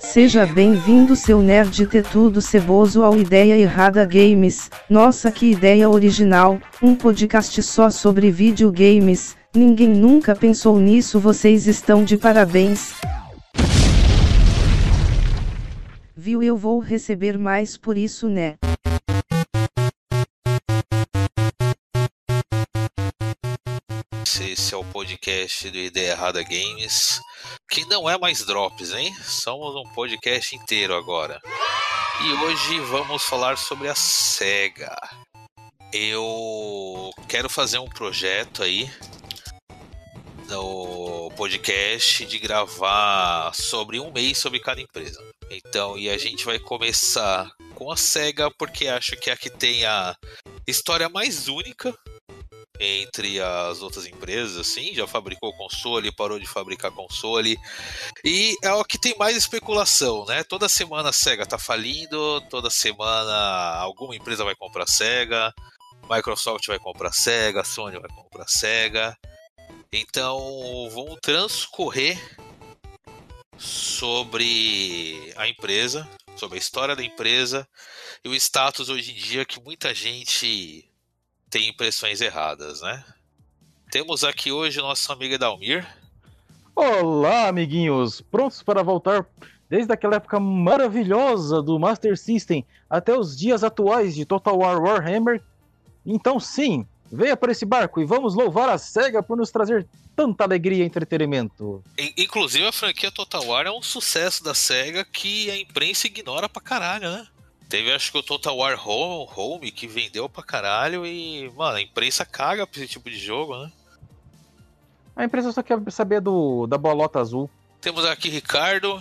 Seja bem-vindo, seu nerd tetudo ceboso, ao Ideia Errada Games. Nossa, que ideia original, um podcast só sobre videogames. Ninguém nunca pensou nisso, vocês estão de parabéns. Viu, eu vou receber mais por isso, né? Esse é o podcast do Ideia Errada Games, que não é mais drops, hein? Somos um podcast inteiro agora. E hoje vamos falar sobre a SEGA. Eu quero fazer um projeto aí no podcast de gravar sobre um mês sobre cada empresa. Então, e a gente vai começar com a SEGA, porque acho que é a que tem a história mais única entre as outras empresas, assim, já fabricou console, parou de fabricar console, e é o que tem mais especulação, né? Toda semana a SEGA tá falindo, toda semana alguma empresa vai comprar a SEGA, Microsoft vai comprar a SEGA, Sony vai comprar a SEGA. Então vão transcorrer sobre a empresa, sobre a história da empresa e o status hoje em dia, que muita gente tem impressões erradas, né? Temos aqui hoje o nosso amigo Dalmir. Olá, amiguinhos! Prontos para voltar desde aquela época maravilhosa do Master System até os dias atuais de Total War Warhammer? Então sim, venha para esse barco e vamos louvar a SEGA por nos trazer tanta alegria e entretenimento. Inclusive a franquia Total War é um sucesso da SEGA que a imprensa ignora pra caralho, né? Teve, acho que, o Total War Home, que vendeu pra caralho e, mano, a imprensa caga pra esse tipo de jogo, né? A imprensa só quer saber da bolota azul. Temos aqui Ricardo.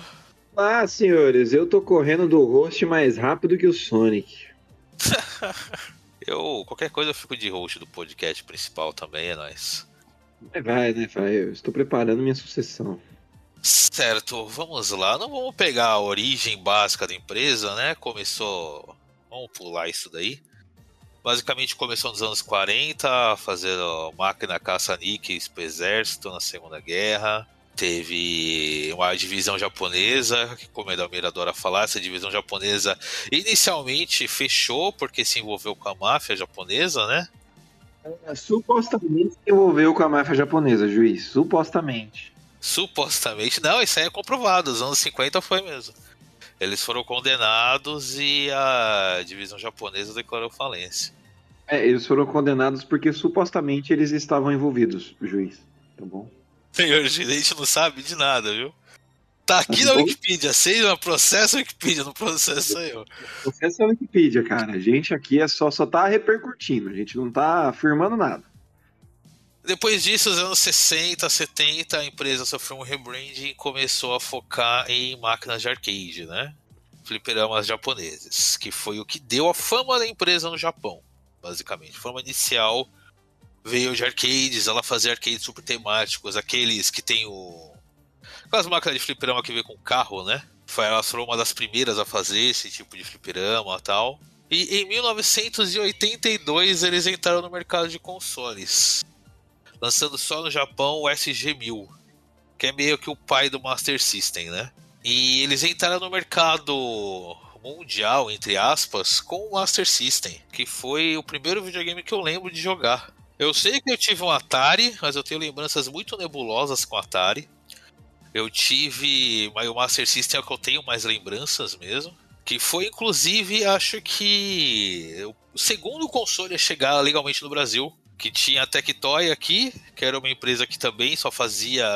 Olá, senhores. Eu tô correndo do host mais rápido que o Sonic. Qualquer coisa eu fico de host do podcast principal também, é nóis. Vai, né, vai. Eu estou preparando minha sucessão. Certo, vamos lá. Não vamos pegar a origem básica da empresa, né? Começou... Vamos pular isso daí. Basicamente começou nos anos 40, fazendo máquina caça-níqueis para o exército na Segunda Guerra. Teve uma divisão japonesa, que, como a Dalmir adora falar, essa divisão japonesa inicialmente fechou porque se envolveu com a máfia japonesa, né? Supostamente se envolveu com a máfia japonesa, juiz. Supostamente, não, isso aí é comprovado, os anos 50 foi mesmo. Eles foram condenados e a divisão japonesa declarou falência. Eles foram condenados porque supostamente eles estavam envolvidos, juiz, tá bom? Senhor gerente não sabe de nada, viu? Tá aqui na Wikipedia, sei, no processo Wikipedia, no processo eu. O processo é a Wikipedia, cara, a gente aqui só tá repercutindo, a gente não tá afirmando nada. Depois disso, nos anos 60, 70, a empresa sofreu um rebranding e começou a focar em máquinas de arcade, né? Fliperamas japoneses, que foi o que deu a fama da empresa no Japão, basicamente. A fama inicial veio de arcades, ela fazia arcades super temáticos, aqueles que tem o... Aquelas máquinas de fliperama que veio com carro, né? Ela foi uma das primeiras a fazer esse tipo de fliperama e tal. E em 1982, eles entraram no mercado de consoles, lançando só no Japão o SG-1000, que é meio que o pai do Master System, né? E eles entraram no mercado mundial, entre aspas, com o Master System, que foi o primeiro videogame que eu lembro de jogar. Eu sei que eu tive um Atari, mas eu tenho lembranças muito nebulosas com o Atari. Mas o Master System é o que eu tenho mais lembranças mesmo, que foi, inclusive, acho que o segundo console a chegar legalmente no Brasil, que tinha a Tectoy aqui, que era uma empresa que também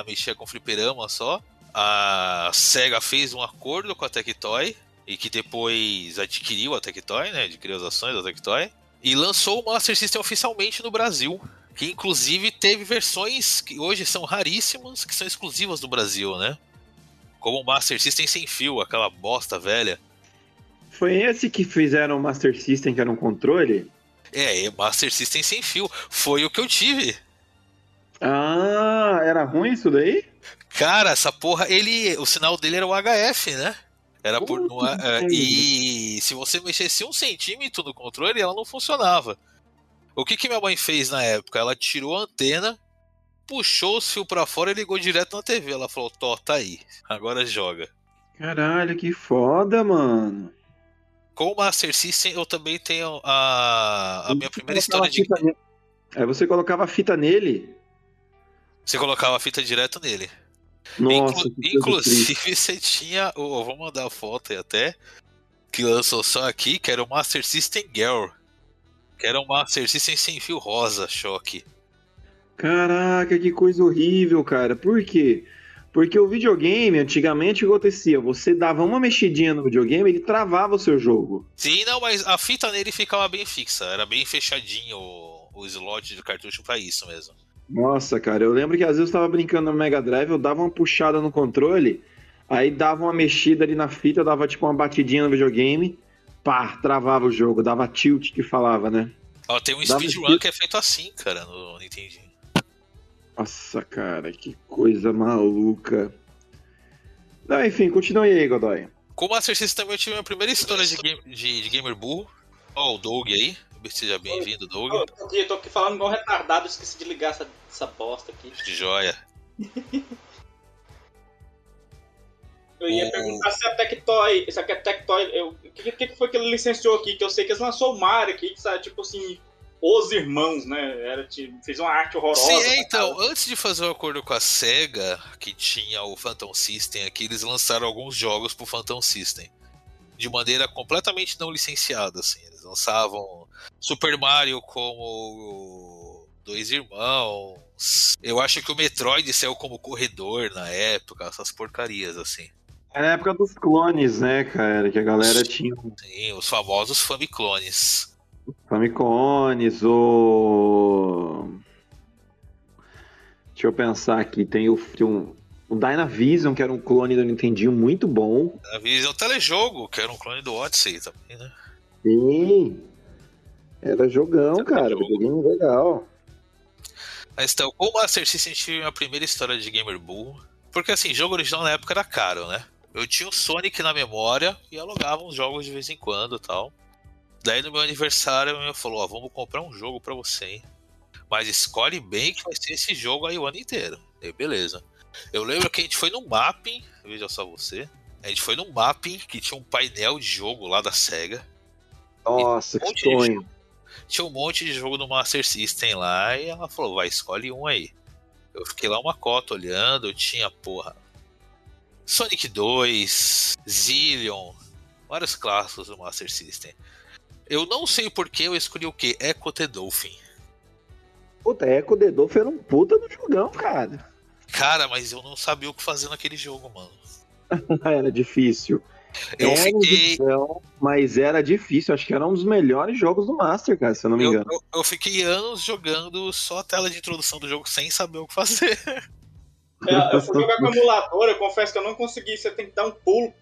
mexia com fliperama só. A SEGA fez um acordo com a Tectoy, e que depois adquiriu a Tectoy, né? Adquiriu as ações da Tectoy, e lançou o Master System oficialmente no Brasil, que inclusive teve versões que hoje são raríssimas, que são exclusivas do Brasil, né? Como o Master System sem fio, aquela bosta velha. Foi esse que fizeram o Master System, que era um controle? Master System sem fio. Foi o que eu tive. Ah, era ruim isso daí? Cara, essa porra, o sinal dele era o HF, né? Era e se você mexesse 1 centímetro no controle, ela não funcionava. O que minha mãe fez na época? Ela tirou a antena, puxou os fios pra fora e ligou direto na TV. Ela falou, tá aí, agora joga. Caralho, que foda, mano. Com o Master System eu também tenho a minha primeira história de... Aí você colocava a fita nele? Você colocava a fita direto nele. Nossa, inclusive você tinha... Eu vou mandar a foto aí até... Que lançou só aqui, que era o Master System Girl. Que era um Master System sem fio rosa, choque. Caraca, que coisa horrível, cara. Por quê? Porque o videogame, antigamente, o que acontecia? Você dava uma mexidinha no videogame, ele travava o seu jogo. Sim, não, mas a fita nele ficava bem fixa. Era bem fechadinho o slot do cartucho pra isso mesmo. Nossa, cara, eu lembro que às vezes eu tava brincando no Mega Drive, eu dava uma puxada no controle, aí dava uma mexida ali na fita, dava tipo uma batidinha no videogame, pá, travava o jogo, dava tilt que falava, né? Ó, tem um speedrun que é feito assim, cara, no Nintendinho. Nossa, cara, que coisa maluca. Não, enfim, continue aí, Godoy. Com o Master System também eu tive a minha primeira história de gamer burro. Ó, o Doug aí. Seja bem-vindo, Doug. Eu tô aqui falando igual retardado, esqueci de ligar essa bosta aqui. De joia. Eu ia perguntar se a Tectoy... Se a Tectoy... O que foi que ele licenciou aqui? Que eu sei que eles lançou o Mario aqui, que sabe, tipo assim... Os irmãos, né? Fez uma arte horrorosa. Sim, então, antes de fazer o acordo com a SEGA, que tinha o Phantom System aqui, eles lançaram alguns jogos pro Phantom System. De maneira completamente não licenciada, assim. Eles lançavam Super Mario como Dois Irmãos. Eu acho que o Metroid saiu como Corredor na época, essas porcarias, assim. Era a época dos clones, né, cara? Que a galera tinha... Sim, os famosos Famiclones. Famicones, Deixa eu pensar aqui, tem o Dynavision, que era um clone do Nintendinho muito bom. Dynavision, o Telejogo, que era um clone do Odyssey também, né? Sim, era jogão, cara, videogame legal. Mas então, com o Master System tive a minha primeira história de Gamer Bull, porque assim, jogo original na época era caro, né? Eu tinha o Sonic na memória e alugava uns jogos de vez em quando e tal. Daí no meu aniversário, minha mãe falou, ó, vamos comprar um jogo pra você, hein? Mas escolhe bem que vai ser esse jogo aí o ano inteiro. E beleza. Eu lembro que a gente foi num mapping, veja só você. A gente foi num mapping que tinha um painel de jogo lá da SEGA. Nossa, que sonho. Tinha um monte de jogo no Master System lá e ela falou, vai, escolhe um aí. Eu fiquei lá uma cota olhando, eu tinha, porra, Sonic 2, Zillion, vários clássicos do Master System. Eu não sei porque eu escolhi o quê? Echo the Dolphin. Puta, Echo the Dolphin era um puta do jogão, cara. Cara, mas eu não sabia o que fazer naquele jogo, mano. Era difícil. Mas era difícil. Acho que era um dos melhores jogos do Master, cara, se eu não me engano. Eu fiquei anos jogando só a tela de introdução do jogo sem saber o que fazer. Eu fui jogar com o emulador, eu confesso que eu não consegui. Você tem que dar um pulo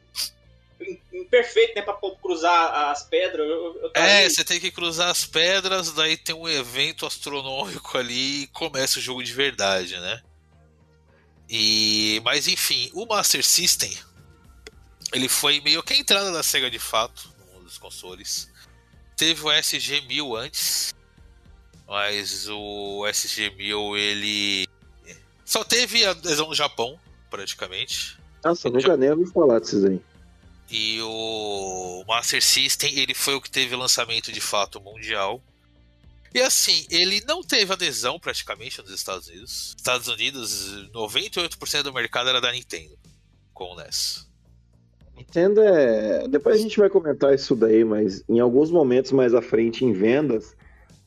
perfeito, né, pra cruzar as pedras. Você tem que cruzar as pedras, daí tem um evento astronômico ali e começa o jogo de verdade, né? Mas enfim, o Master System, ele foi meio que a entrada da SEGA de fato, um dos consoles. Teve o SG-1000 antes, mas o SG-1000, ele só teve adesão no Japão, praticamente. Nossa, eu nunca nem ouvi falar desses aí. E o Master System, ele foi o que teve lançamento de fato mundial. E assim, ele não teve adesão praticamente nos Estados Unidos. Estados Unidos, 98% do mercado era da Nintendo, com o NES. Nintendo é... Depois a gente vai comentar isso daí, mas em alguns momentos mais à frente em vendas,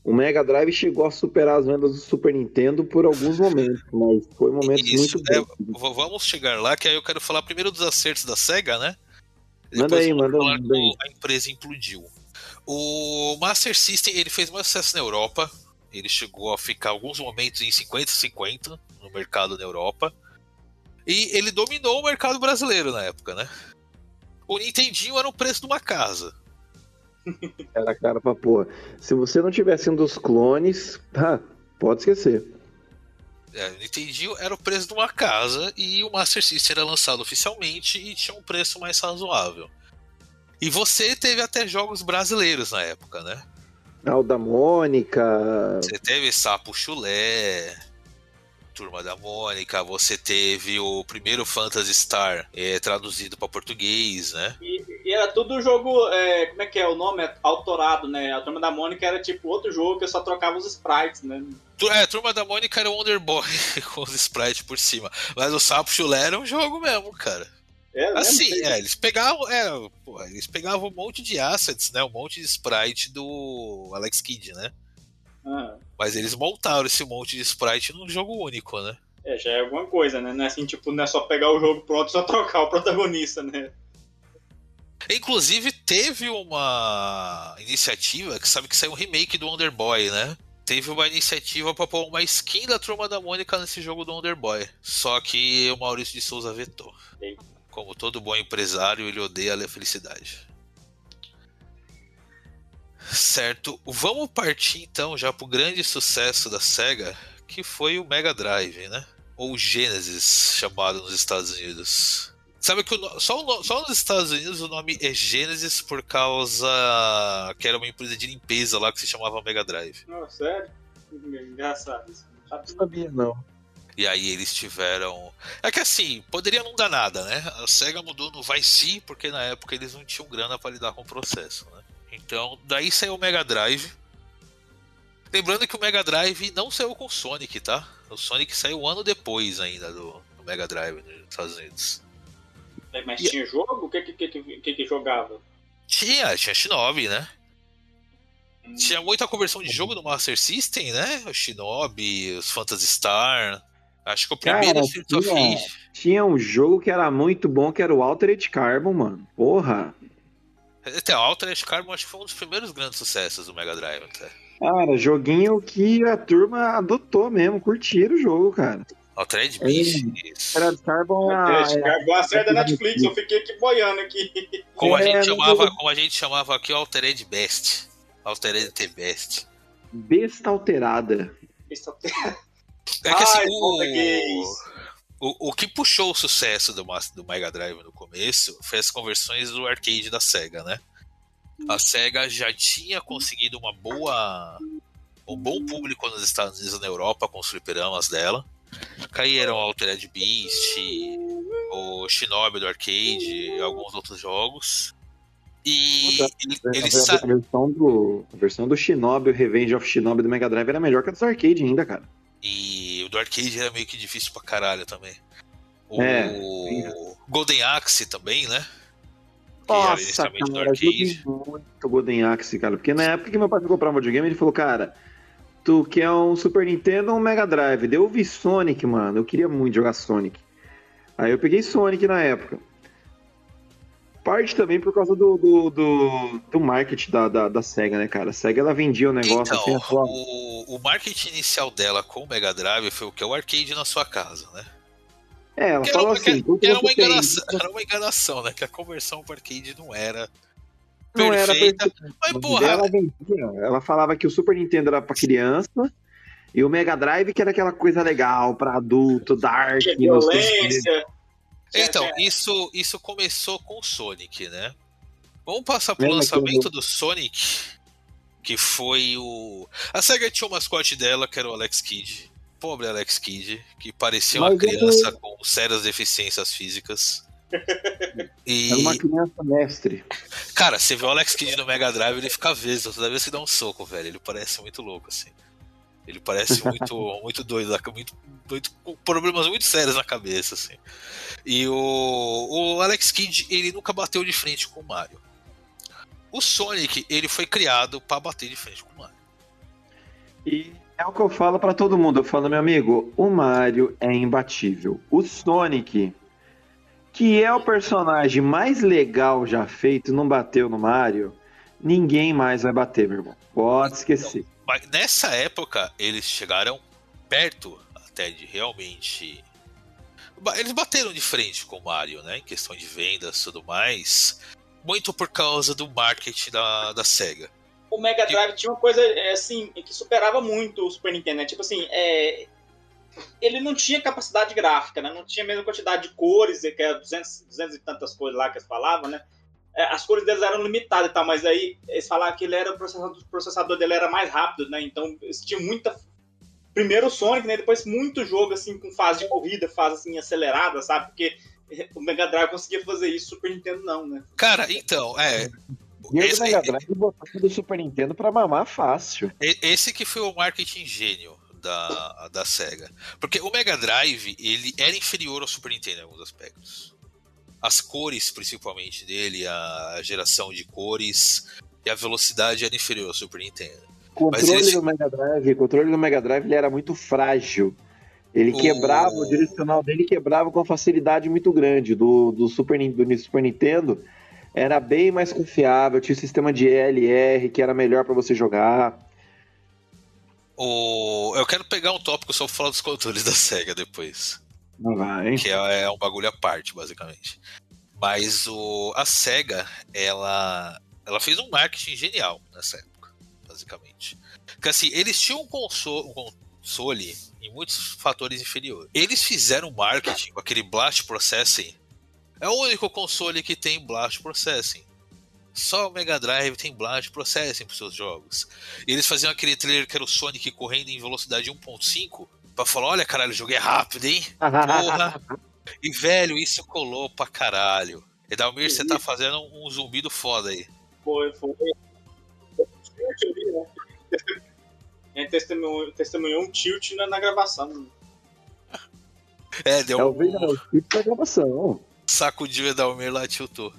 o Mega Drive chegou a superar as vendas do Super Nintendo por alguns momentos, mas foi um momento muito bom. Vamos chegar lá, que aí eu quero falar primeiro dos acertos da SEGA, né? Depois manda aí. A empresa implodiu. O Master System, ele fez mais sucesso na Europa. Ele chegou a ficar alguns momentos em 50-50 no mercado na Europa. E ele dominou o mercado brasileiro na época, né? O Nintendinho era o preço de uma casa. Era cara pra porra. Se você não tivesse um dos clones, pode esquecer. O Nintendinho era o preço de uma casa e o Master System era lançado oficialmente e tinha um preço mais razoável. E você teve até jogos brasileiros na época, né? O da Mônica... Você teve Sapo Chulé... Turma da Mônica, você teve o primeiro Phantasy Star traduzido para português, né? E era tudo jogo, como é que é o nome? É autorado, né? A Turma da Mônica era tipo outro jogo que eu só trocava os sprites, né? A Turma da Mônica era o Wonder Boy com os sprites por cima. Mas o Sapo Chulé era um jogo mesmo, cara. Eles pegavam um monte de assets, né? Um monte de sprite do Alex Kidd, né? Ah. Mas eles montaram esse monte de sprite num jogo único, né? É, já é alguma coisa, né? Não é assim, tipo, não é só pegar o jogo pronto e só trocar o protagonista, né? Inclusive, teve uma iniciativa que sabe que saiu um remake do Wonder Boy, né? Teve uma iniciativa pra pôr uma skin da Turma da Mônica nesse jogo do Wonder Boy. Só que o Maurício de Souza vetou. Eita. Como todo bom empresário, ele odeia a felicidade. Certo, vamos partir então já pro grande sucesso da SEGA, que foi o Mega Drive, né? Ou Genesis, chamado nos Estados Unidos. Sabe que só nos Estados Unidos o nome é Genesis por causa que era uma empresa de limpeza lá que se chamava Mega Drive. Não, sério? Engraçado isso. Não sabia, não. E aí eles tiveram... É que assim, poderia não dar nada, né? A SEGA mudou no Vice, porque na época eles não tinham grana pra lidar com o processo, né? Então, daí saiu o Mega Drive. Lembrando que o Mega Drive não saiu com o Sonic, tá? O Sonic saiu um ano depois ainda do Mega Drive nos Estados Unidos. Mas tinha jogo? O que jogava? Tinha Shinobi, né? Tinha muita conversão de jogo no Master System, né? O Shinobi, os Phantasy Star. Acho que o primeiro tinha um jogo que era muito bom, que era o Altered Carbon, mano. Porra! Até o Altered Carbon acho que foi um dos primeiros grandes sucessos do Mega Drive, até. Cara, joguinho que a turma adotou mesmo, curtiram o jogo, cara. Altered Beast. Altered Carbon é a série da Netflix, eu fiquei aqui boiando aqui. Como a gente chamava aqui o Altered Beast. Altered Beast. Besta alterada. Besta alterada. É que assim, o que puxou o sucesso do Mega Drive no começo foi as conversões do arcade da SEGA, né? A SEGA já tinha conseguido um bom público nos Estados Unidos e na Europa com os fliperamas dela. Caíram Altered Beast, o Shinobi do arcade e alguns outros jogos. E a versão do Shinobi, o Revenge of Shinobi do Mega Drive era melhor que a dos arcade ainda, cara. E o do arcade era meio que difícil pra caralho também. O Golden Axe também, né? Que nossa, era cara, do arcade. Eu joguei muito Golden Axe, cara. Porque na época que meu pai comprava um videogame, ele falou, cara, tu quer um Super Nintendo ou um Mega Drive? Eu vi Sonic, mano. Eu queria muito jogar Sonic. Aí eu peguei Sonic na época. Parte também por causa do marketing da SEGA, né, cara? A SEGA, ela vendia o negócio... Então, assim, o marketing inicial dela com o Mega Drive foi o que? O arcade na sua casa, né? É, ela falou assim... Era uma enganação, né? Que a conversão para arcade não era perfeita. Mas, porra... Ela falava que o Super Nintendo era pra criança... E o Mega Drive que era aquela coisa legal pra adulto, dark... Que violência... Então, isso começou com o Sonic, né? Vamos passar pro lançamento do Sonic, que foi o... A SEGA tinha o mascote dela, que era o Alex Kidd. Pobre Alex Kidd, que parecia uma criança com sérias deficiências físicas. Era uma criança mestre. Cara, você vê o Alex Kidd no Mega Drive, ele fica avesso toda vez que dá um soco, velho. Ele parece muito louco, assim. Ele parece muito doido, com problemas muito sérios na cabeça, assim. E o Alex Kidd, ele nunca bateu de frente com o Mario. O Sonic, ele foi criado pra bater de frente com o Mario. E é o que eu falo pra todo mundo. Eu falo, meu amigo, o Mario é imbatível. O Sonic, que é o personagem mais legal já feito, não bateu no Mario, ninguém mais vai bater, meu irmão. Pode esquecer. Mas nessa época, eles chegaram perto até de realmente... Eles bateram de frente com o Mario, né? Em questão de vendas e tudo mais. Muito por causa do marketing da SEGA. O Mega Drive tinha uma coisa, assim, que superava muito o Super Nintendo, né? Tipo assim, ele não tinha capacidade gráfica, né? Não tinha a mesma quantidade de cores, que era 200 e tantas cores lá que eles falavam, né? As cores deles eram limitadas e tal, mas aí eles falavam que ele era o processador dele era mais rápido, né? Então, eles tinham muita primeiro o Sonic, né? Depois muito jogo, assim, com fase de corrida, fase, assim, acelerada, sabe? Porque o Mega Drive conseguia fazer isso, o Super Nintendo não, né? Cara, então, o Mega Drive botou do Super Nintendo pra mamar fácil. Esse que foi o marketing gênio da SEGA. Porque o Mega Drive, ele era inferior ao Super Nintendo em alguns aspectos. As cores, principalmente, dele, a geração de cores e a velocidade era inferior ao Super Nintendo. O controle do Mega Drive ele era muito frágil. Ele quebrava, o direcional dele quebrava com facilidade muito grande. Do Super Nintendo era bem mais confiável, tinha o sistema de LR que era melhor pra você jogar. Eu quero pegar um tópico só pra falar dos controles da SEGA depois. Vai. Que é um bagulho à parte, basicamente. Mas a SEGA, ela fez um marketing genial nessa época. Basicamente. Porque assim, eles tinham um console em muitos fatores inferiores. Eles fizeram marketing com aquele Blast Processing. É o único console que tem Blast Processing. Só o Mega Drive tem Blast Processing para os seus jogos. E eles faziam aquele trailer que era o Sonic correndo em velocidade 1.5 para falar, olha caralho, o jogo é rápido, hein? Porra! E velho, isso colou pra caralho. Edalmir, você tá fazendo um zumbido foda aí. Foi. É, testemunhou um tilt na gravação. Deu um tilt na gravação. Sacudiu o Edalmir lá, tiltou.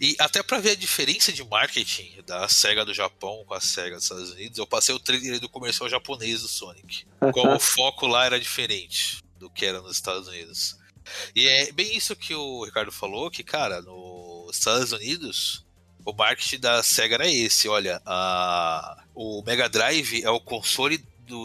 E até pra ver a diferença de marketing da SEGA do Japão com a SEGA dos Estados Unidos, eu passei o trailer do comercial japonês do Sonic. Como o foco lá era diferente do que era nos Estados Unidos. E é bem isso que o Ricardo falou, que cara, nos Estados Unidos... O marketing da SEGA era esse, olha, o Mega Drive é o console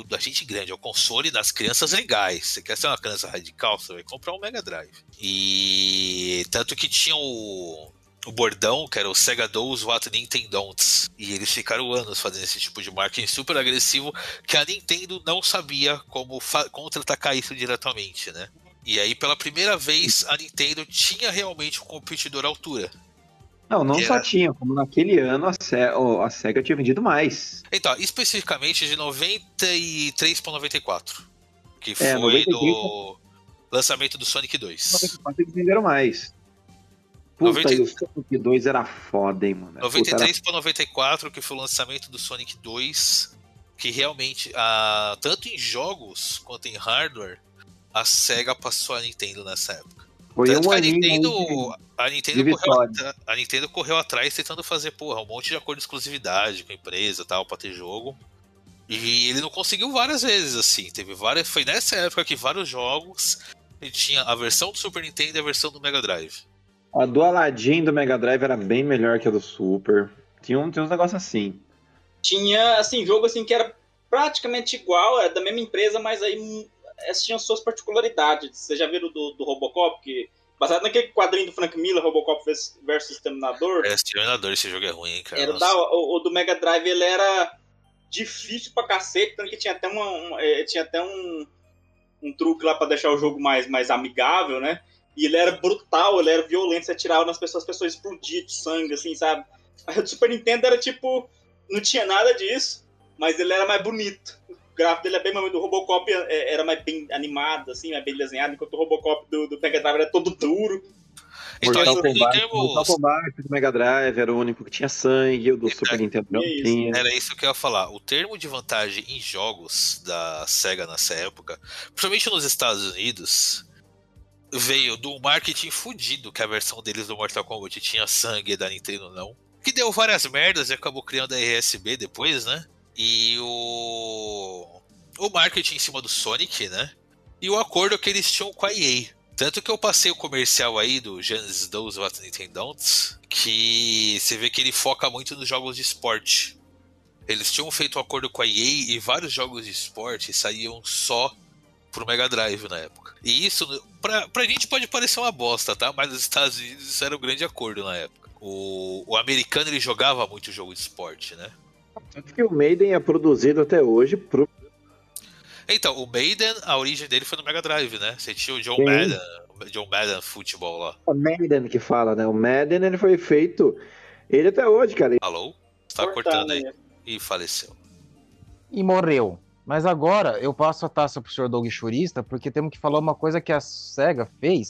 da gente grande, é o console das crianças legais. Você quer ser uma criança radical, você vai comprar um Mega Drive. E tanto que tinha o bordão, que era o Sega Does What Nintendo Don'ts. E eles ficaram anos fazendo esse tipo de marketing super agressivo, que a Nintendo não sabia como contra-atacar isso diretamente, né? E aí, pela primeira vez, a Nintendo tinha realmente um competidor à altura. Só tinha, como naquele ano a SEGA tinha vendido mais. Então, especificamente de 93 para 94, que foi 93, do lançamento do Sonic 2. 94 eles venderam mais. Puta, e o Sonic 2 era foda, hein, mano. 93 para 94, que foi o lançamento do Sonic 2, que realmente, tanto em jogos quanto em hardware, a SEGA passou a Nintendo nessa época. Foi a Nintendo correu atrás tentando fazer, um monte de acordo de exclusividade com a empresa e tal, pra ter jogo. E ele não conseguiu várias vezes, assim. Foi nessa época que vários jogos ele tinha a versão do Super Nintendo e a versão do Mega Drive. A do Aladdin do Mega Drive era bem melhor que a do Super. Tinha uns negócios assim. Tinha, assim, jogo assim que era praticamente igual, era da mesma empresa, mas aí... Essas tinham suas particularidades. Vocês já viram do Robocop? Que, baseado naquele quadrinho do Frank Miller, Robocop versus Exterminador. Exterminador, esse jogo é ruim, hein, cara. O do Mega Drive, ele era difícil pra cacete, tanto que tinha até um truque lá pra deixar o jogo mais amigável, né? E ele era brutal, ele era violento, você atirava nas pessoas, as pessoas explodiam de sangue, assim, sabe? A do Super Nintendo era tipo... Não tinha nada disso, mas ele era mais bonito. O gráfico dele é bem mais... O Robocop era mais bem animado, assim, mais bem desenhado, enquanto o Robocop do Mega Drive era todo duro. Então, Mortal Kombat do Mega Drive era o único que tinha sangue, o do Super Nintendo não tinha. Era isso que eu ia falar. O termo de vantagem em jogos da SEGA nessa época, principalmente nos Estados Unidos, veio do marketing fudido que a versão deles do Mortal Kombat tinha sangue da Nintendo não. Que deu várias merdas e acabou criando a RSB depois, né? E o marketing em cima do Sonic, né? E o acordo que eles tinham com a EA. Tanto que eu passei o comercial aí do Genesis Those What Nintendo Don'ts, que você vê que ele foca muito nos jogos de esporte. Eles tinham feito um acordo com a EA e vários jogos de esporte saíam só pro Mega Drive na época. E isso, pra gente pode parecer uma bosta, tá? Mas nos Estados Unidos isso era um grande acordo na época. O americano, ele jogava muito jogo de esporte, né? Tanto que o Maiden é produzido até hoje pro... Então, o Maiden, a origem dele foi no Mega Drive, né? Você tinha o John Madden futebol lá. O Maiden que fala, né? O Madden, ele foi feito... Ele até hoje, cara... Alô? Você tá cortando aí. E faleceu. E morreu. Mas agora eu passo a taça pro senhor Doug Churista, porque temos que falar uma coisa que a SEGA fez,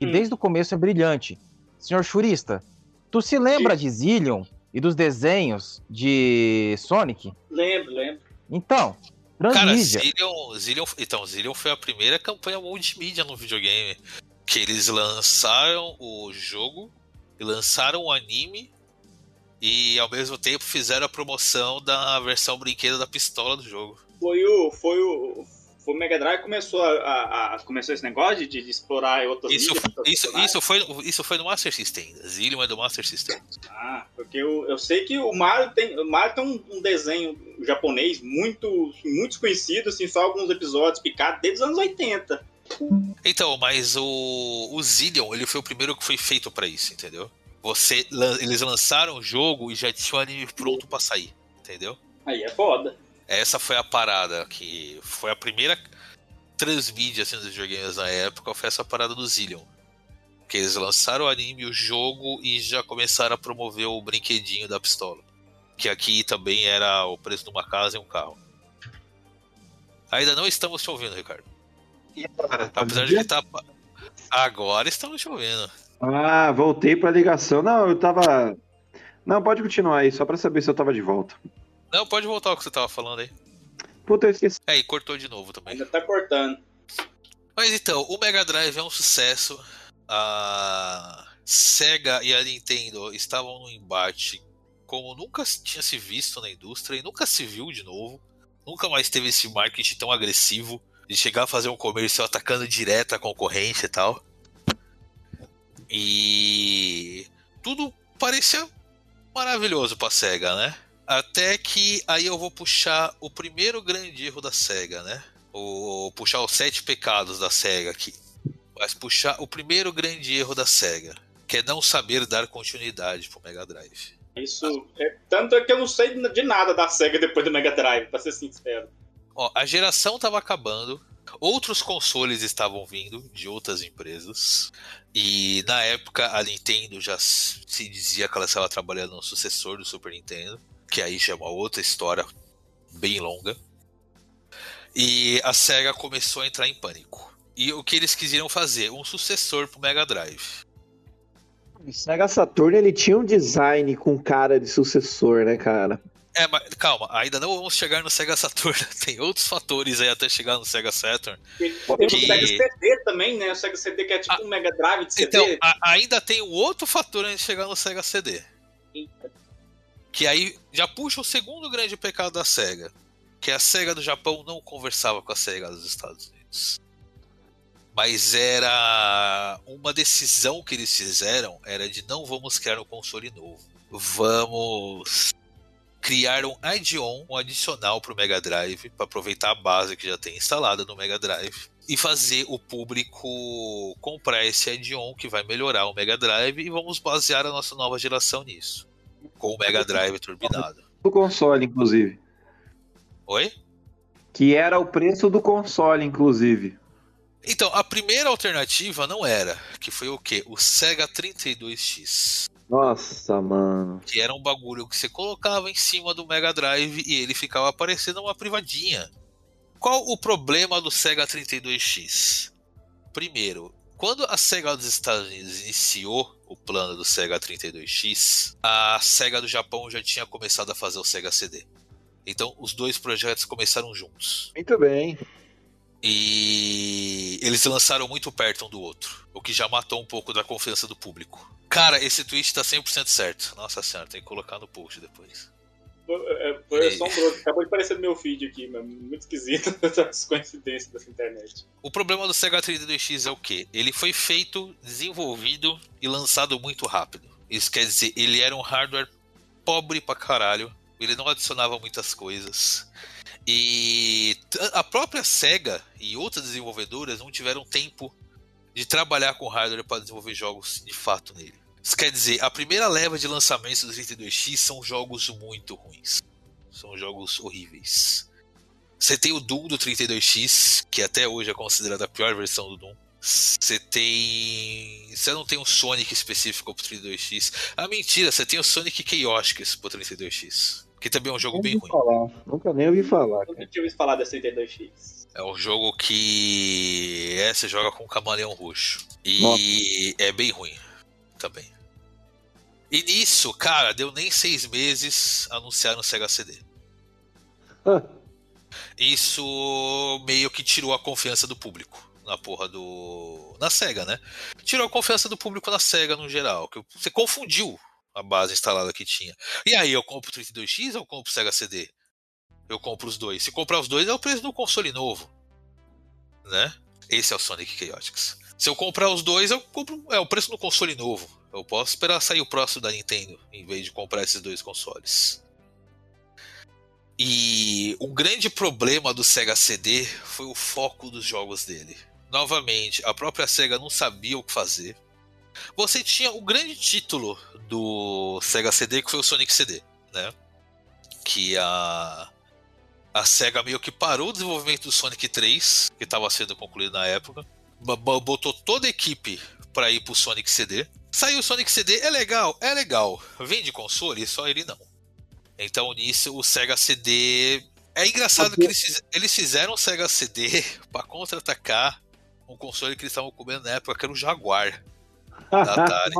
e desde o começo é brilhante. Senhor Churista, tu se lembra de Zillion e dos desenhos de Sonic? Lembro. Então, Transmídia. Cara, Zillion foi a primeira campanha multimídia no videogame, que eles lançaram o jogo, lançaram o anime e ao mesmo tempo fizeram a promoção da versão brinquedo da pistola do jogo. Foi o Mega Drive que começou esse negócio de explorar outras Isso foi no Master System. Zillion é do Master System. Ah, porque eu sei que o Mario tem um desenho japonês muito desconhecido, assim, só alguns episódios picados desde os anos 80. Então, mas o Zillion, ele foi o primeiro que foi feito pra isso, entendeu? Eles lançaram o jogo e já tinha o anime pronto pra sair, entendeu? Aí é foda. Essa foi a parada, que foi a primeira transmídia assim, dos videogames na época, foi essa parada do Zillion. Porque eles lançaram o anime, o jogo e já começaram a promover o brinquedinho da pistola. Que aqui também era o preço de uma casa e um carro. Ainda não estamos te ouvindo, Ricardo. Cara, apesar de que tá... Agora estamos te ouvindo. Ah, voltei pra ligação. Não, eu tava... Não, pode continuar aí, só pra saber se eu tava de volta. Não, pode voltar ao que você tava falando aí. Puta, eu esqueci. É, e cortou de novo também. Ainda tá cortando. Mas então, o Mega Drive é um sucesso. A SEGA e a Nintendo estavam num embate como nunca tinha se visto na indústria e nunca se viu de novo. Nunca mais teve esse marketing tão agressivo de chegar a fazer um comercial atacando direto a concorrente e tal. E tudo parecia maravilhoso pra SEGA, né? Até que aí eu vou puxar o primeiro grande erro da SEGA, né? Puxar os 7 pecados da SEGA aqui. Mas puxar o primeiro grande erro da SEGA, que é não saber dar continuidade pro Mega Drive. Isso, tanto é que eu não sei de nada da SEGA depois do Mega Drive, pra ser sincero. Ó, a geração tava acabando, outros consoles estavam vindo de outras empresas. E na época a Nintendo já se dizia que ela estava trabalhando no sucessor do Super Nintendo. Que aí já é uma outra história bem longa. E a SEGA começou a entrar em pânico. E o que eles quisieram fazer? Um sucessor pro Mega Drive. O Sega Saturn, ele tinha um design com cara de sucessor, né, cara? É, mas calma, ainda não vamos chegar no Sega Saturn. Tem outros fatores aí até chegar no Sega Saturn. Tem o Sega CD também, né? O Sega CD que é tipo um Mega Drive de CD. Então, ainda tem um outro fator antes de chegar no Sega CD. Eita. Que aí já puxa o segundo grande pecado da SEGA, que a SEGA do Japão não conversava com a SEGA dos Estados Unidos. Mas era uma decisão que eles fizeram, era de não vamos criar um console novo, vamos criar um add-on, um adicional para o Mega Drive, para aproveitar a base que já tem instalada no Mega Drive e fazer o público comprar esse add-on que vai melhorar o Mega Drive e vamos basear a nossa nova geração nisso. Com o Mega Drive turbinado. Do console, inclusive. Oi? Que era o preço do console, inclusive. Então, a primeira alternativa não era. Que foi o quê? O Sega 32X. Nossa, mano. Que era um bagulho que você colocava em cima do Mega Drive e ele ficava aparecendo uma privadinha. Qual o problema do Sega 32X? Primeiro, quando a SEGA dos Estados Unidos iniciou o plano do Sega 32X, a SEGA do Japão já tinha começado a fazer o Sega CD. Então, os dois projetos começaram juntos. Muito bem. E eles lançaram muito perto um do outro, o que já matou um pouco da confiança do público. Cara, esse tweet tá 100% certo. Nossa senhora, tem que colocar no post depois. Foi assombroso, acabou de aparecer no meu feed aqui, mas muito esquisito essas coincidências dessa internet. O problema do Sega 32X é o quê? Ele foi feito, desenvolvido e lançado muito rápido. Isso quer dizer, ele era um hardware pobre pra caralho, ele não adicionava muitas coisas. E a própria SEGA e outras desenvolvedoras não tiveram tempo de trabalhar com hardware para desenvolver jogos de fato nele. Isso quer dizer, a primeira leva de lançamentos do 32X são jogos muito ruins. São jogos horríveis. Você tem o Doom do 32X, que até hoje é considerada a pior versão do Doom. Você não tem um Sonic específico pro 32X. Ah, mentira, você tem o Sonic Chaotix pro 32X. que também é um jogo bem ruim. Nunca nem ouvi falar. Nunca tinha ouvido falar dessa 32X. É um jogo que você joga com um camaleão roxo. E nossa, é bem ruim também. E nisso, cara, deu nem 6 meses, anunciaram o Sega CD. Isso meio que tirou a confiança do público na porra do... na SEGA, né? Tirou a confiança do público na SEGA no geral, que você confundiu a base instalada que tinha. E aí, eu compro o 32X ou eu compro o Sega CD? Eu compro os dois. Se comprar os dois, é o preço do console novo, né? Esse é o Sonic Chaotix. Se eu comprar os dois, eu compro... é o preço do console novo. Eu posso esperar sair o próximo da Nintendo, em vez de comprar esses dois consoles. E um grande problema do Sega CD foi o foco dos jogos dele. Novamente, a própria SEGA não sabia o que fazer. Você tinha o grande título do Sega CD, que foi o Sonic CD, né? Que a SEGA meio que parou o desenvolvimento do Sonic 3, que estava sendo concluído na época, botou toda a equipe para ir pro Sonic CD. Saiu o Sonic CD, é legal, vende console, só ele não. Então nisso o Sega CD... é engraçado que eles fizeram o Sega CD para contra-atacar um console que eles estavam comendo na época, que era o Jaguar da Atari.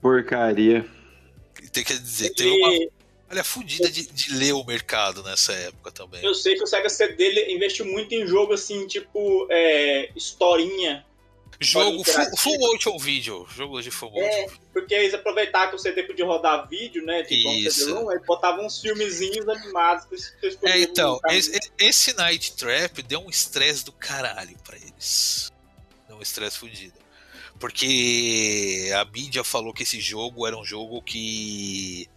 Porcaria. Tem que dizer, tem uma... olha, fodida de ler o mercado nessa época também. Eu sei que o Sega CD investiu muito em jogo assim, tipo, historinha. Jogo full motion video. Jogo de full motion. Porque eles aproveitaram que o CD podia rodar vídeo, né? Tipo, isso. Um CD1, aí botavam uns filmezinhos animados. Então, esse Night Trap deu um estresse do caralho pra eles. Deu um estresse fudido. Porque a mídia falou que esse jogo era um jogo que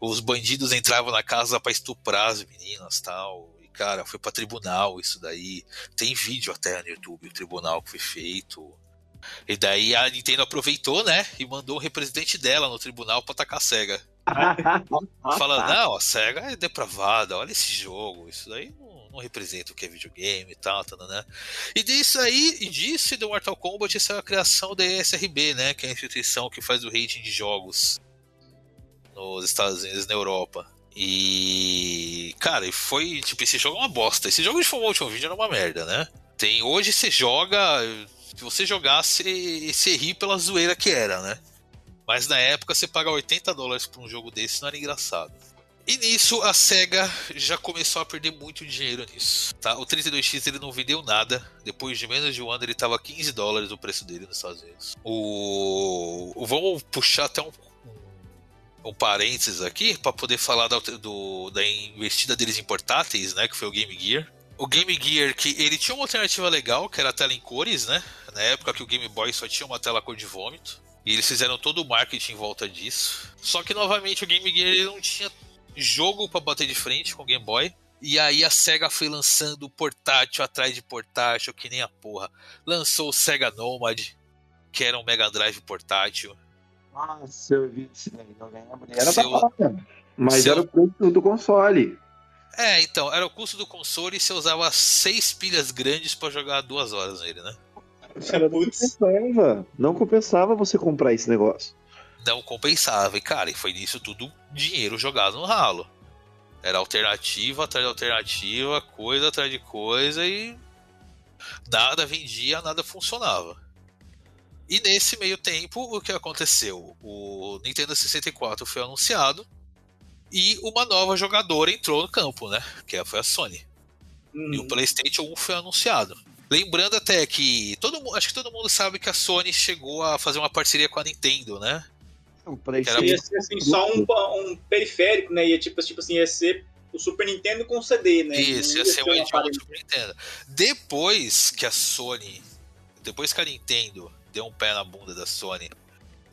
os bandidos entravam na casa pra estuprar as meninas e tal. Cara, foi pra tribunal isso daí. Tem vídeo até no YouTube, o tribunal que foi feito. E daí a Nintendo aproveitou, né? E mandou o representante dela no tribunal pra atacar a SEGA. Falando, não, a SEGA é depravada, olha esse jogo. Isso daí não representa o que é videogame e tal, né? E disso aí, do Mortal Kombat, essa é a criação da ESRB, né? Que é a instituição que faz o rating de jogos nos Estados Unidos e na Europa. E, cara, foi tipo, esse jogo é uma bosta. Esse jogo de full motion video era uma merda, né? Hoje você joga, se você jogasse, você ri pela zoeira que era, né? Mas na época você paga $80 por um jogo desse, não era engraçado. E nisso a SEGA já começou a perder muito dinheiro nisso, tá? O 32X ele não vendeu nada. Depois de menos de um ano ele tava $15 o preço dele nos Estados Unidos. Vamos puxar até um parênteses aqui, para poder falar da investida deles em portáteis, né, que foi o Game Gear. O Game Gear, que ele tinha uma alternativa legal, que era a tela em cores, né, na época que o Game Boy só tinha uma tela cor de vômito, e eles fizeram todo o marketing em volta disso. Só que, novamente, o Game Gear ele não tinha jogo para bater de frente com o Game Boy, e aí a SEGA foi lançando portátil atrás de portátil, que nem a porra. Lançou o Sega Nomad, que era um Mega Drive portátil. Nossa, eu vi isso daí, não lembro. Era bacana, mas era o custo do console. Então, era o custo do console e você usava 6 pilhas grandes pra jogar 2 horas nele, né? Cara, não compensava você comprar esse negócio. Não compensava, e cara, foi nisso tudo dinheiro jogado no ralo. Era alternativa atrás de alternativa, coisa atrás de coisa e nada vendia, nada funcionava. E nesse meio tempo, o que aconteceu? O Nintendo 64 foi anunciado e uma nova jogadora entrou no campo, né? Que foi a Sony. E o PlayStation 1 foi anunciado. Lembrando até que acho que todo mundo sabe que a Sony chegou a fazer uma parceria com a Nintendo, né? O PlayStation ia ser assim, só um periférico, né? Ia tipo assim, ia ser o Super Nintendo com o CD, né? Isso, ia ser o Nintendo Super Nintendo. Depois que a Nintendo deu um pé na bunda da Sony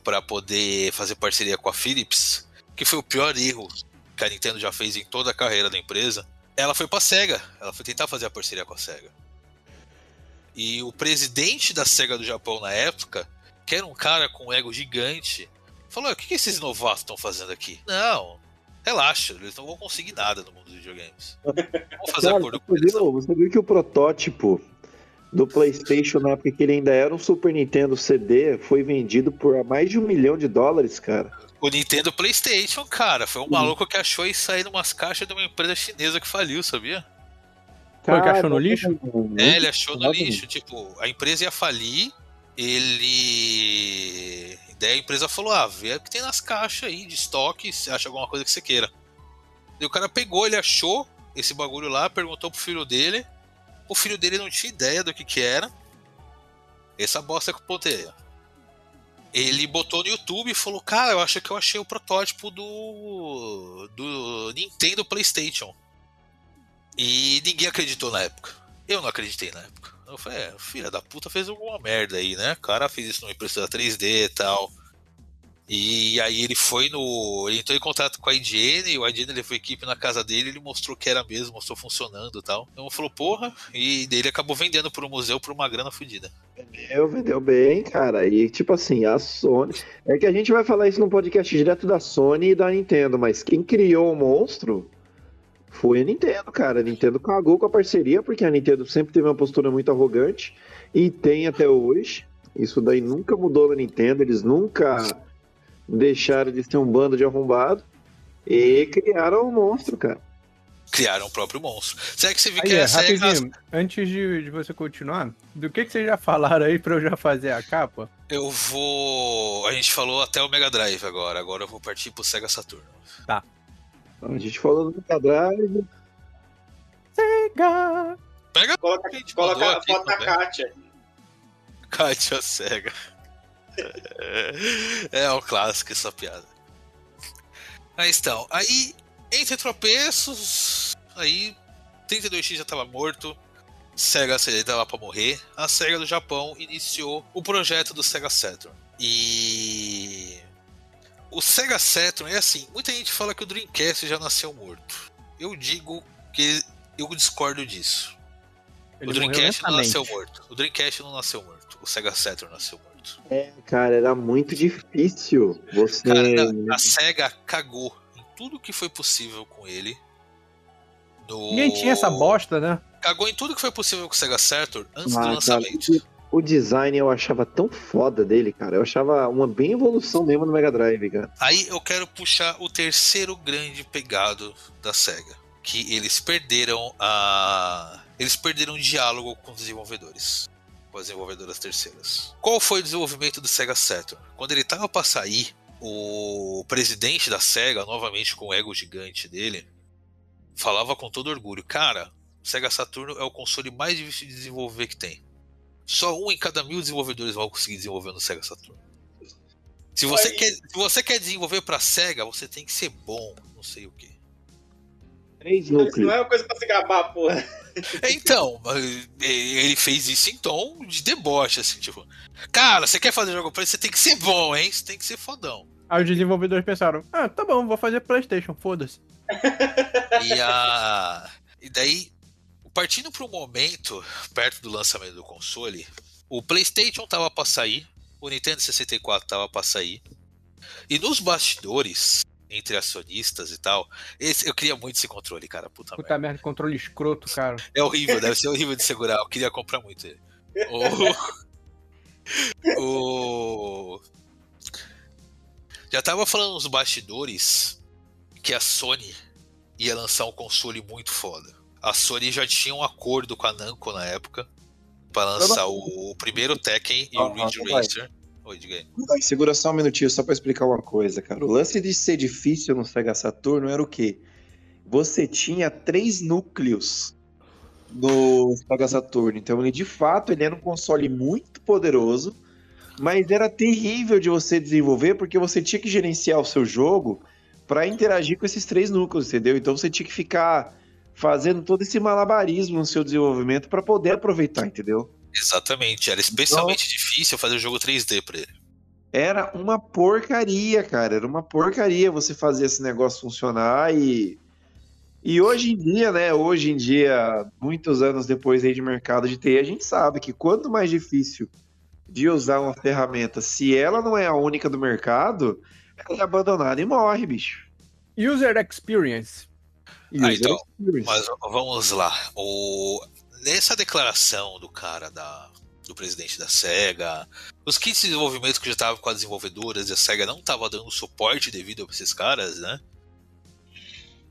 para poder fazer parceria com a Philips, que foi o pior erro que a Nintendo já fez em toda a carreira da empresa, ela foi pra SEGA, ela foi tentar fazer a parceria com a SEGA. E o presidente da SEGA do Japão na época, que era um cara com um ego gigante, falou, o que esses novatos estão fazendo aqui? Não, relaxa, eles não vão conseguir nada no mundo dos videogames. Vamos fazer acordo com eles. Você viu que o protótipo do PlayStation na época que ele ainda era um Super Nintendo CD, foi vendido por mais de $1 milhão, cara. O Nintendo PlayStation, cara, foi um maluco que achou isso aí numas caixas de uma empresa chinesa que faliu, sabia? Foi que achou no lixo? É, ele achou no lixo, tipo, a empresa ia falir, ele... Daí a empresa falou, ah, vê o que tem nas caixas aí de estoque, você acha alguma coisa que você queira. E o cara pegou, ele achou esse bagulho lá, perguntou pro filho dele, o filho dele não tinha ideia do que era, essa bosta que eu botei. Ele botou no YouTube e falou, cara, eu acho que eu achei o protótipo do Nintendo PlayStation. E ninguém acreditou na época. Eu não acreditei na época. Eu falei, filha da puta fez alguma merda aí, né? O cara fez isso numa impressora 3D e tal. E aí ele foi no... Ele entrou em contato com a IGN, e o IGN levou a equipe na casa dele, ele mostrou que era mesmo, mostrou funcionando e tal. Então falou, porra, e daí ele acabou vendendo pro museu por uma grana fodida. Vendeu bem, cara. E tipo assim, a Sony... É que a gente vai falar isso num podcast direto da Sony e da Nintendo, mas quem criou o monstro foi a Nintendo, cara. A Nintendo cagou com a parceria, porque a Nintendo sempre teve uma postura muito arrogante, e tem até hoje. Isso daí nunca mudou na Nintendo, eles nunca... deixaram de ser um bando de arrombado e criaram um monstro, cara. Criaram o próprio monstro. Será que você viu que essa é a... Antes de você continuar, do que vocês já falaram aí pra eu já fazer a capa? Eu vou... A gente falou até o Mega Drive agora. Agora eu vou partir pro Sega Saturn. Tá. Então, a gente falou do Mega Drive. Sega! Pega... Coloca a foto da Kátia. Kátia Sega. É um clássico essa piada. Aí então, aí entre tropeços, aí 32X já tava morto, Sega CD tava pra morrer, a Sega do Japão iniciou o projeto do Sega Saturn. E o Sega Saturn é assim, muita gente fala que o Dreamcast já nasceu morto. Eu digo que eu discordo disso. O Dreamcast não nasceu morto. O Dreamcast não nasceu morto. O Sega Saturn nasceu morto. É, cara, era muito difícil você... Cara, a SEGA cagou em tudo que foi possível com ele. Ninguém tinha essa bosta, né? Cagou em tudo que foi possível com o Sega Saturn antes do lançamento. Cara, o design eu achava tão foda dele, cara. Eu achava uma bem evolução mesmo no Mega Drive, cara. Aí eu quero puxar o terceiro grande pegado da SEGA, que eles perderam o diálogo com os desenvolvedores. Com as desenvolvedoras terceiras. Qual foi o desenvolvimento do Sega Saturn? Quando ele estava para sair, o presidente da Sega, novamente com o ego gigante dele, falava com todo orgulho, cara, o Sega Saturn é o console mais difícil de desenvolver que tem. Só 1 em cada 1000 desenvolvedores vão conseguir desenvolver no Sega Saturn. Se você quer desenvolver para a Sega, você tem que ser bom, não sei o quê. 3 núcleos. Isso não é uma coisa pra se gabar, porra. Então, ele fez isso em tom de deboche, assim, tipo... Cara, você quer fazer jogo pra ele, você tem que ser bom, hein? Você tem que ser fodão. Aí os desenvolvedores pensaram... Ah, tá bom, vou fazer PlayStation, foda-se. E daí, partindo pro momento, perto do lançamento do console... O PlayStation tava pra sair. O Nintendo 64 tava pra sair. E nos bastidores... entre acionistas e tal. Eu queria muito esse controle, cara. Puta merda, controle escroto, cara. É horrível, deve ser horrível de segurar. Eu queria comprar muito ele. Já tava falando nos bastidores que a Sony ia lançar um console muito foda. A Sony já tinha um acordo com a Namco na época pra lançar o primeiro Tekken e o Ridge Racer. Segura só um minutinho, só pra explicar uma coisa, cara. O lance de ser difícil no Sega Saturn era o quê? Você tinha 3 núcleos no Sega Saturn. Então, ele, de fato, ele era um console muito poderoso, mas era terrível de você desenvolver, porque você tinha que gerenciar o seu jogo pra interagir com esses 3 núcleos, entendeu? Então, você tinha que ficar fazendo todo esse malabarismo no seu desenvolvimento pra poder aproveitar, entendeu? Exatamente, era especialmente difícil fazer o jogo 3D pra ele. Era uma porcaria, cara. Era uma porcaria você fazer esse negócio funcionar e hoje em dia, né? Hoje em dia, muitos anos depois aí de mercado de TI, a gente sabe que quanto mais difícil de usar uma ferramenta, se ela não é a única do mercado, ela é abandonada e morre, bicho. User experience. Então, mas vamos lá. nessa declaração do cara do presidente da SEGA, os kits de desenvolvimento que já estavam com as desenvolvedoras e a SEGA não estava dando suporte devido a esses caras, né?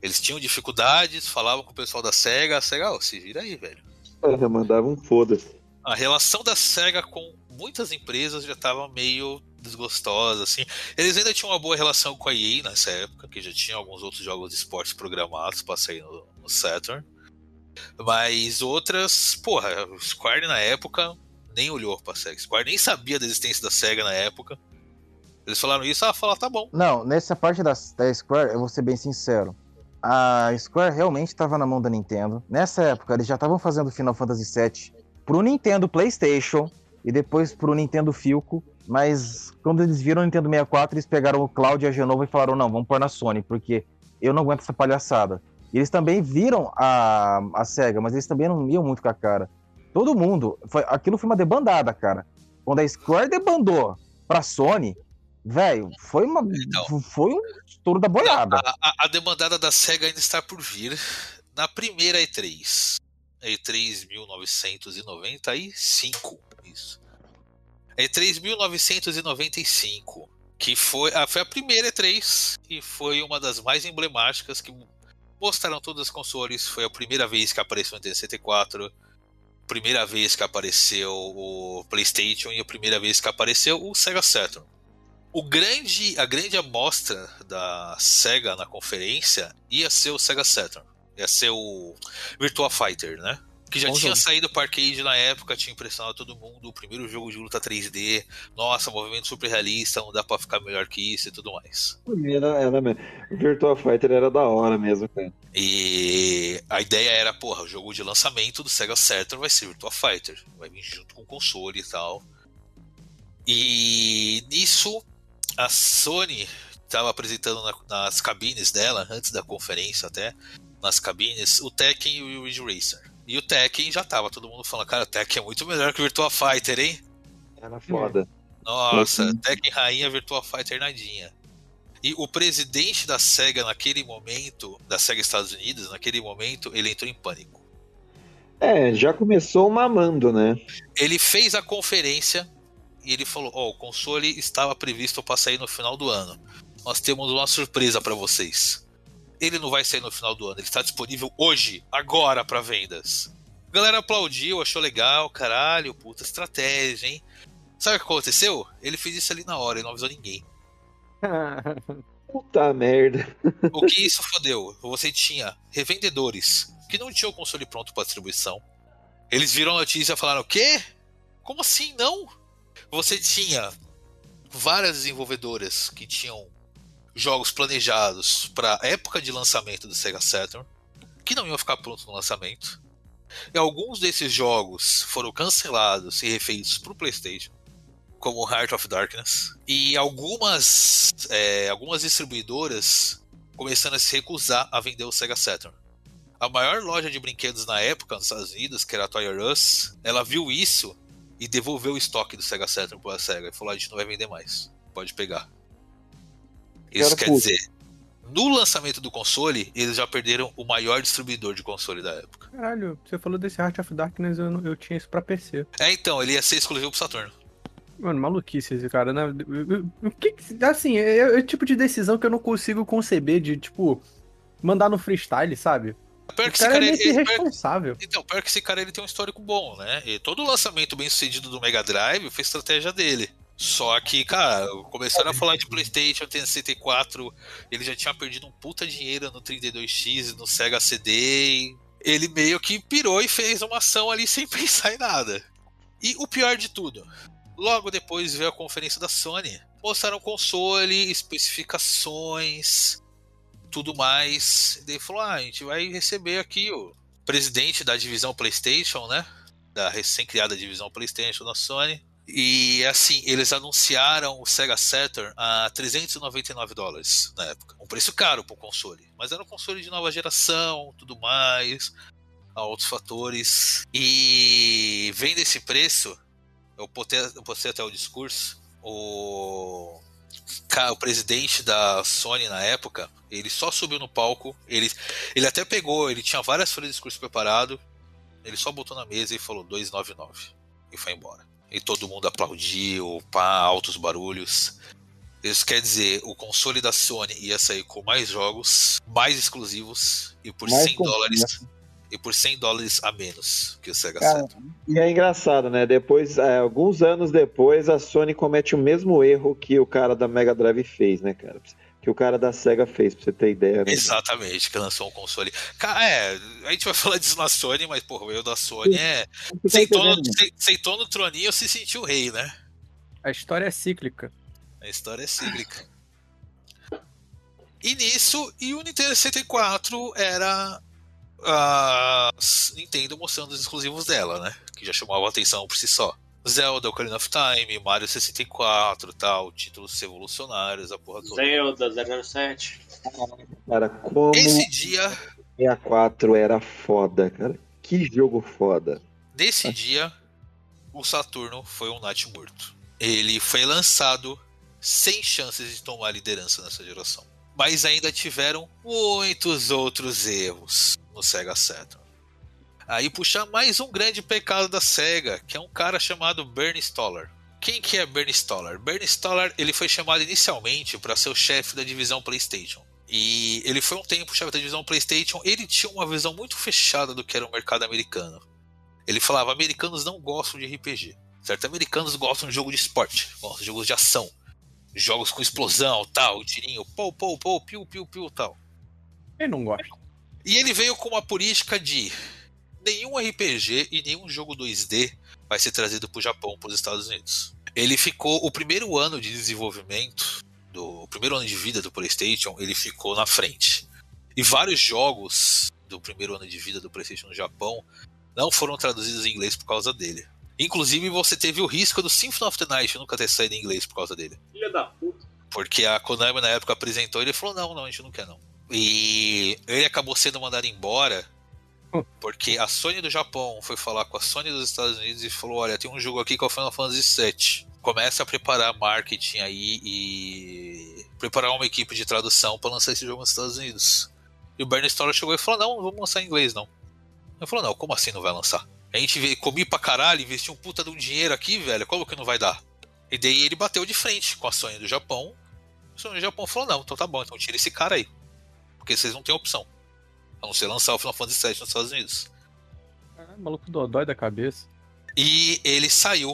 Eles tinham dificuldades, falavam com o pessoal da SEGA, a SEGA, ó, se vira aí, velho. É, mandavam foda-se. A relação da SEGA com muitas empresas já estava meio desgostosa, assim. Eles ainda tinham uma boa relação com a EA nessa época, que já tinha alguns outros jogos de esportes programados para sair no Saturn. Mas outras, porra, o Square na época nem olhou pra SEGA. O Square nem sabia da existência da SEGA na época. Eles falaram isso, falar tá bom. Não, nessa parte da Square, eu vou ser bem sincero. A Square realmente estava na mão da Nintendo. Nessa época, eles já estavam fazendo Final Fantasy VII pro Nintendo PlayStation e depois pro Nintendo Filco. Mas quando eles viram o Nintendo 64, eles pegaram o Cloud e a Genova e falaram, não, vamos pôr na Sony, porque eu não aguento essa palhaçada. E eles também viram a SEGA, mas eles também não iam muito com a cara. Todo mundo, aquilo foi uma debandada, cara. Quando a Square debandou pra Sony, velho, foi um estouro da boiada. A demandada da SEGA ainda está por vir. Na primeira E3, E3 1995, isso. E3 1995, que foi a primeira E3 e foi uma das mais emblemáticas, que mostraram todos os consoles. Foi a primeira vez que apareceu o Nintendo 64, primeira vez que apareceu o PlayStation e a primeira vez que apareceu o Sega Saturn. A grande amostra da SEGA na conferência ia ser o Sega Saturn, ia ser o Virtual Fighter, né? Que já tinha saído para arcade na época, tinha impressionado todo mundo, o primeiro jogo de luta 3D, nossa, movimento super realista, não dá pra ficar melhor que isso e tudo mais. Era mesmo. O Virtua Fighter era da hora mesmo, cara. E a ideia era, porra, o jogo de lançamento do Sega Saturn vai ser Virtua Fighter, vai vir junto com o console e tal. E nisso, a Sony estava apresentando nas cabines dela, antes da conferência até, nas cabines, o Tekken e o Ridge Racer. E o Tekken já tava todo mundo falando, cara, o Tekken é muito melhor que o Virtua Fighter, hein? Era foda. Nossa, Tekken rainha, Virtua Fighter nadinha. E o presidente da SEGA naquele momento, da SEGA Estados Unidos, naquele momento, ele entrou em pânico. É, já começou mamando, né? Ele fez a conferência e ele falou, o console estava previsto para sair no final do ano. Nós temos uma surpresa para vocês. Ele não vai sair no final do ano, ele está disponível hoje, agora, para vendas. A galera aplaudiu, achou legal, caralho, puta estratégia, hein? Sabe o que aconteceu? Ele fez isso ali na hora, ele não avisou ninguém. Puta merda. O que isso fodeu? Você tinha revendedores que não tinham o console pronto para distribuição. Eles viram a notícia e falaram, o quê? Como assim não? Você tinha várias desenvolvedoras que tinham jogos planejados para época de lançamento do Sega Saturn, que não iam ficar prontos no lançamento. E alguns desses jogos foram cancelados e refeitos para o PlayStation, como Heart of Darkness. E algumas distribuidoras começando a se recusar a vender o Sega Saturn. A maior loja de brinquedos na época, nos Estados Unidos, que era a Toys R Us, ela viu isso e devolveu o estoque do Sega Saturn para a SEGA. E falou, a gente não vai vender mais, pode pegar. Isso quer dizer, no lançamento do console, eles já perderam o maior distribuidor de console da época. Caralho, você falou desse Heart of Darkness, eu tinha isso pra PC. É, então, ele ia ser exclusivo pro Saturno. Mano, maluquice esse cara, né? Assim, é o tipo de decisão que eu não consigo conceber de, tipo, mandar no freestyle, sabe? Pior que esse cara é irresponsável. Então, pior que esse cara, ele tem um histórico bom, né? E todo o lançamento bem sucedido do Mega Drive foi estratégia dele. Só que, cara, começaram a falar de PlayStation, Nintendo 64, ele já tinha perdido um puta dinheiro no 32X, no Sega CD, ele meio que pirou e fez uma ação ali sem pensar em nada. E o pior de tudo, logo depois veio a conferência da Sony, mostraram console, especificações, tudo mais, e daí falou, a gente vai receber aqui o presidente da divisão PlayStation, né, da recém-criada divisão PlayStation da Sony. E assim, eles anunciaram o Sega Saturn a $399 na época. Um preço caro pro console, mas era um console de nova geração, tudo mais, outros fatores. E vendo esse preço, eu postei até o discurso, o presidente da Sony na época, ele só subiu no palco, ele até pegou, ele tinha várias folhas de discurso preparado. Ele só botou na mesa e falou 299 e foi embora. E todo mundo aplaudiu, pá, altos barulhos. Isso quer dizer, o console da Sony ia sair com mais jogos, mais exclusivos e por $100 e por $100 a menos que o Sega Saturn. E é engraçado, né? Depois, alguns anos depois, a Sony comete o mesmo erro que o cara da Mega Drive fez, né, cara? Que o cara da SEGA fez, pra você ter ideia. Né? Exatamente, que lançou um console. Cara, a gente vai falar disso na Sony, mas porra, o erro da Sony é... Sentou no troninho e se sentiu rei, né? A história é cíclica. A história é cíclica. E nisso, e o Nintendo 64 era a Nintendo mostrando os exclusivos dela, né? Que já chamava atenção por si só. Zelda, Ocarina of Time, Mario 64, tal, títulos revolucionários, a porra toda. Zelda, 07. Cara, como esse dia... 64 era foda, cara. Que jogo foda. Nesse dia, o Saturno foi um nath morto. Ele foi lançado sem chances de tomar liderança nessa geração. Mas ainda tiveram muitos outros erros no Sega Saturn. Aí puxar mais um grande pecado da SEGA, que é um cara chamado Bernie Stolar. Quem que é Bernie Stolar? Bernie Stolar, ele foi chamado inicialmente para ser o chefe da divisão PlayStation. E ele foi um tempo chefe da divisão PlayStation. Ele tinha uma visão muito fechada do que era o mercado americano. Ele falava, americanos não gostam de RPG, certo? Americanos gostam de jogo de esporte, gostam de jogos de ação, jogos com explosão, tal, tirinho, pou, pou, pou, piu, piu, piu, tal. Ele não gosta. E ele veio com uma política de... nenhum RPG e nenhum jogo 2D vai ser trazido para o Japão, para os Estados Unidos. Ele ficou... o primeiro ano de desenvolvimento, o primeiro ano de vida do PlayStation, ele ficou na frente. E vários jogos do primeiro ano de vida do PlayStation no Japão não foram traduzidos em inglês por causa dele. Inclusive, você teve o risco do Symphony of the Night nunca ter saído em inglês por causa dele. Filha da puta. Porque a Konami, na época, apresentou e ele falou, não, a gente não quer, não. E ele acabou sendo mandado embora... porque a Sony do Japão foi falar com a Sony dos Estados Unidos e falou, olha, tem um jogo aqui que é o Final Fantasy VII, começa a preparar marketing aí e preparar uma equipe de tradução para lançar esse jogo nos Estados Unidos. E o Bernie Stolar chegou e falou, não vamos lançar em inglês, não. Ele falou, não, como assim não vai lançar? A gente veio comer pra caralho, investiu um puta de um dinheiro aqui, velho, como que não vai dar? E daí ele bateu de frente com a Sony do Japão. A Sony do Japão falou, não, então tá bom, então tira esse cara aí, porque vocês não têm opção a não ser lançar o Final Fantasy VII nos Estados Unidos. Maluco dodói da cabeça. E ele saiu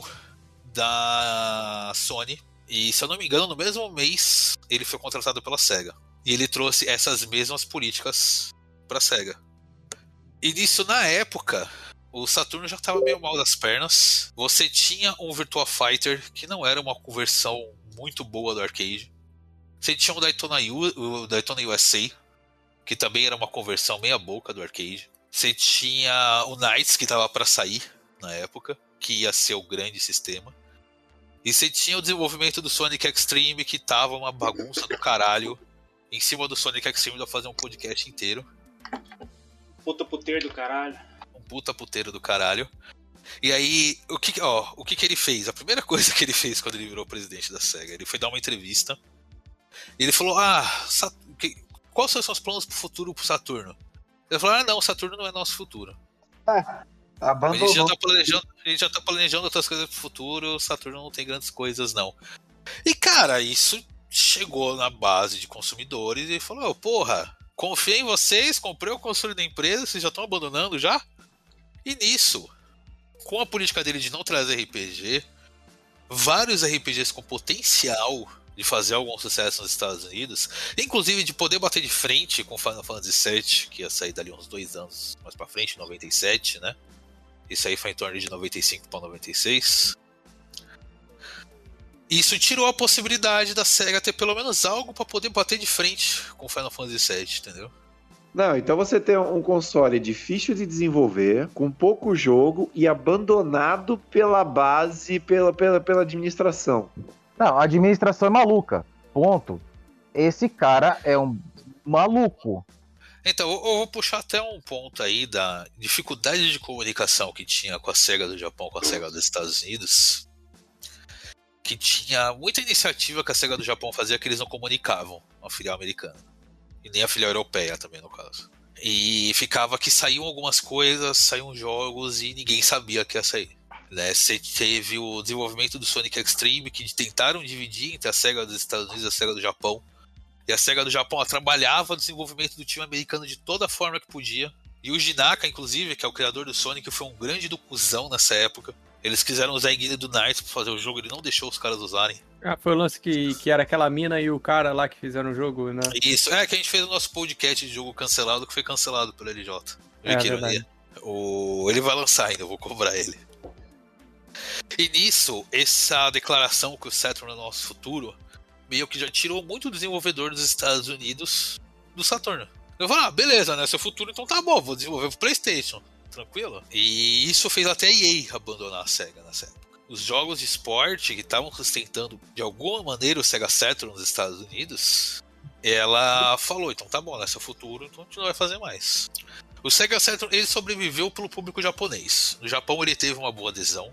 da Sony e, se eu não me engano, no mesmo mês ele foi contratado pela SEGA. E ele trouxe essas mesmas políticas pra SEGA. E nisso, na época, o Saturno já tava meio mal das pernas. Você tinha um Virtual Fighter que não era uma conversão muito boa do arcade. Você tinha o Daytona USA, que também era uma conversão meia boca do arcade. Você tinha o Knights, que tava para sair na época, que ia ser o grande sistema. E você tinha o desenvolvimento do Sonic Extreme, que tava uma bagunça do caralho. Em cima do Sonic Extreme dá pra fazer um podcast inteiro. Puta puteiro do caralho. Um puta puteiro do caralho. E aí, o que ele fez? A primeira coisa que ele fez quando ele virou presidente da SEGA, ele foi dar uma entrevista. E ele falou, quais são os seus planos pro futuro pro Saturno? Ele falou, Saturno não é nosso futuro. A gente já tá planejando outras coisas pro futuro, Saturno não tem grandes coisas, não. E, cara, isso chegou na base de consumidores e falou, porra, confiei em vocês, comprei o console da empresa, vocês já estão abandonando já? E nisso, com a política dele de não trazer RPG, vários RPGs com potencial de fazer algum sucesso nos Estados Unidos, inclusive de poder bater de frente com Final Fantasy VII, que ia sair dali uns 2 anos mais pra frente, 97, né? Isso aí foi em torno de 95 pra 96. Isso tirou a possibilidade da SEGA ter pelo menos algo pra poder bater de frente com Final Fantasy VII, entendeu? Não, então você tem um console difícil de desenvolver, com pouco jogo e abandonado pela base, pela administração. Não, a administração é maluca. Ponto. Esse cara é um maluco. Então, eu vou puxar até um ponto aí da dificuldade de comunicação que tinha com a SEGA do Japão, com a SEGA dos Estados Unidos. Que tinha muita iniciativa que a SEGA do Japão fazia que eles não comunicavam a filial americana. E nem a filial europeia também, no caso. E ficava que saíam algumas coisas, saíam jogos e ninguém sabia que ia sair. Né? Você teve o desenvolvimento do Sonic Extreme, que tentaram dividir entre a SEGA dos Estados Unidos e a SEGA do Japão. E a SEGA do Japão trabalhava no desenvolvimento do time americano de toda forma que podia. E o Jinaka, inclusive, que é o criador do Sonic, foi um grande do cuzão nessa época. Eles quiseram usar a guia do Knights pra fazer o jogo, ele não deixou os caras usarem. Ah, foi o lance que era aquela mina e o cara lá que fizeram o jogo, né? Isso, é que a gente fez o nosso podcast de jogo cancelado, que foi cancelado pelo LJ. Ele vai lançar ainda, eu vou cobrar ele. E nisso, essa declaração que o Saturn é nosso futuro, meio que já tirou muito o desenvolvedor dos Estados Unidos do Saturn. Eu falei, beleza, né? Seu futuro, então tá bom, vou desenvolver pro PlayStation. Tranquilo? E isso fez até a EA abandonar a SEGA nessa época. Os jogos de esporte que estavam sustentando de alguma maneira o Sega Saturn nos Estados Unidos, ela falou, então tá bom, nesse é o futuro, então a gente não vai fazer mais. O Sega Saturn, ele sobreviveu pelo público japonês. No Japão ele teve uma boa adesão,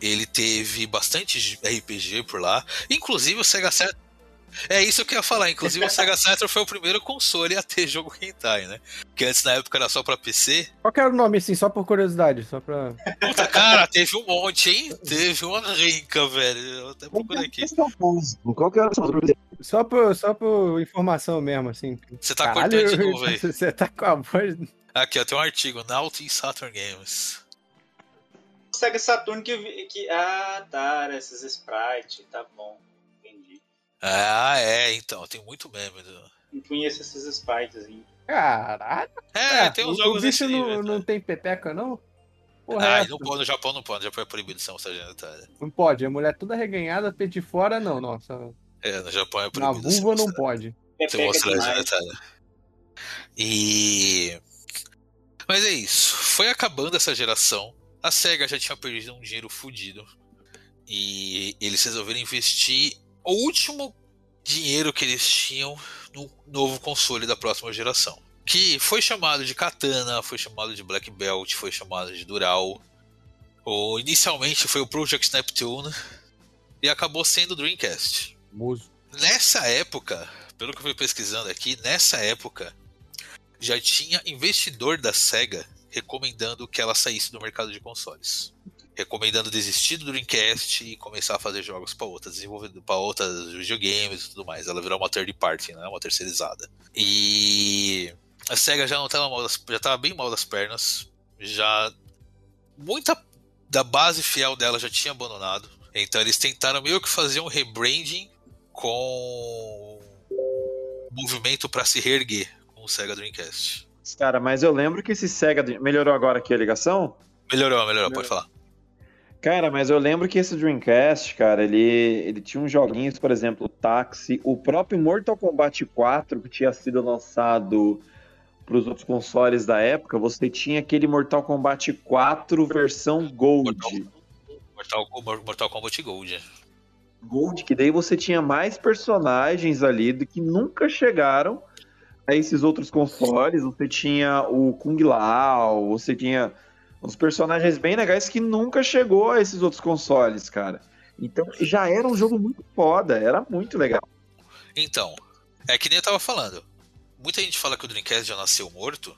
ele teve bastante RPG por lá, inclusive o Sega Saturn... É isso que eu ia falar, inclusive o Sega Saturn foi o primeiro console a ter jogo hentai, né? Que antes na época era só pra PC. Qual que era o nome, assim, só por curiosidade? Só pra... Puta, cara, teve um monte, hein? Teve uma rinca, velho. Eu até procurei aqui. Qual que era o seu nome? Só por informação mesmo, assim. Você tá cortando de novo aí. Você tá com a voz... Aqui, ó, tem um artigo, Naughty Saturn Games. O Sega Saturn que... Ah, tá, era esses sprites, tá bom. Ah, é, então, tem muito meme. Não conheço esses sprites aí. Caralho! É, tem uns jogos assim. O bicho não tem pepeca, não? Porra, não pode, no Japão não pode, no Japão é proibição, sabe? Não pode, a mulher toda reganhada, de fora não, nossa. É, no Japão é proibido. Na vulva não pode. Você mostra a genitália. E... Mas é isso, foi acabando essa geração. A SEGA já tinha perdido um dinheiro fodido. E eles resolveram investir o último dinheiro que eles tinham no novo console da próxima geração, que foi chamado de Katana, foi chamado de Black Belt, foi chamado de Dural, ou inicialmente foi o Project Neptune, e acabou sendo o Dreamcast. Muso. Nessa época, pelo que eu fui pesquisando aqui, nessa época já tinha investidor da SEGA recomendando que ela saísse do mercado de consoles. Recomendando desistir do Dreamcast e começar a fazer jogos para outras desenvolvedores, para outras videogames e tudo mais. Ela virou uma third party, né? Uma terceirizada. E a SEGA já estava bem mal das pernas. Já muita da base fiel dela já tinha abandonado. Então eles tentaram meio que fazer um rebranding com movimento para se reerguer com o Sega Dreamcast. Cara, mas eu lembro que esse Sega... Melhorou agora aqui a ligação? Melhorou. Pode falar. Cara, mas eu lembro que esse Dreamcast, cara, ele tinha uns joguinhos, por exemplo, o Taxi, o próprio Mortal Kombat 4, que tinha sido lançado para os outros consoles da época, você tinha aquele Mortal Kombat 4 versão Gold. Mortal Kombat Gold. Gold, que daí você tinha mais personagens ali do que nunca chegaram a esses outros consoles. Você tinha o Kung Lao, você tinha... uns personagens bem legais que nunca chegou a esses outros consoles, cara. Então, já era um jogo muito foda, era muito legal. Então, é que nem eu tava falando. Muita gente fala que o Dreamcast já nasceu morto.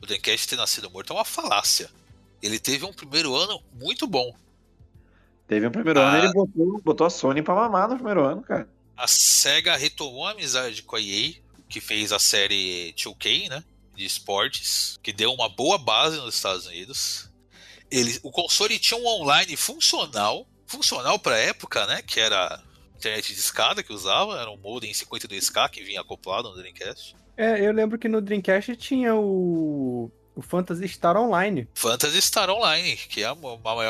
O Dreamcast ter nascido morto é uma falácia. Ele teve um primeiro ano muito bom. Teve um primeiro ano, ele botou a Sony pra mamar no primeiro ano, cara. A SEGA retomou a amizade com a EA, que fez a série 2K, né? De esportes, que deu uma boa base nos Estados Unidos. O console tinha um online funcional pra época, né? Que era internet de escada que usava, era um modem 52k que vinha acoplado no Dreamcast. É, eu lembro que no Dreamcast tinha o Phantasy Star Online. Phantasy Star Online, que é a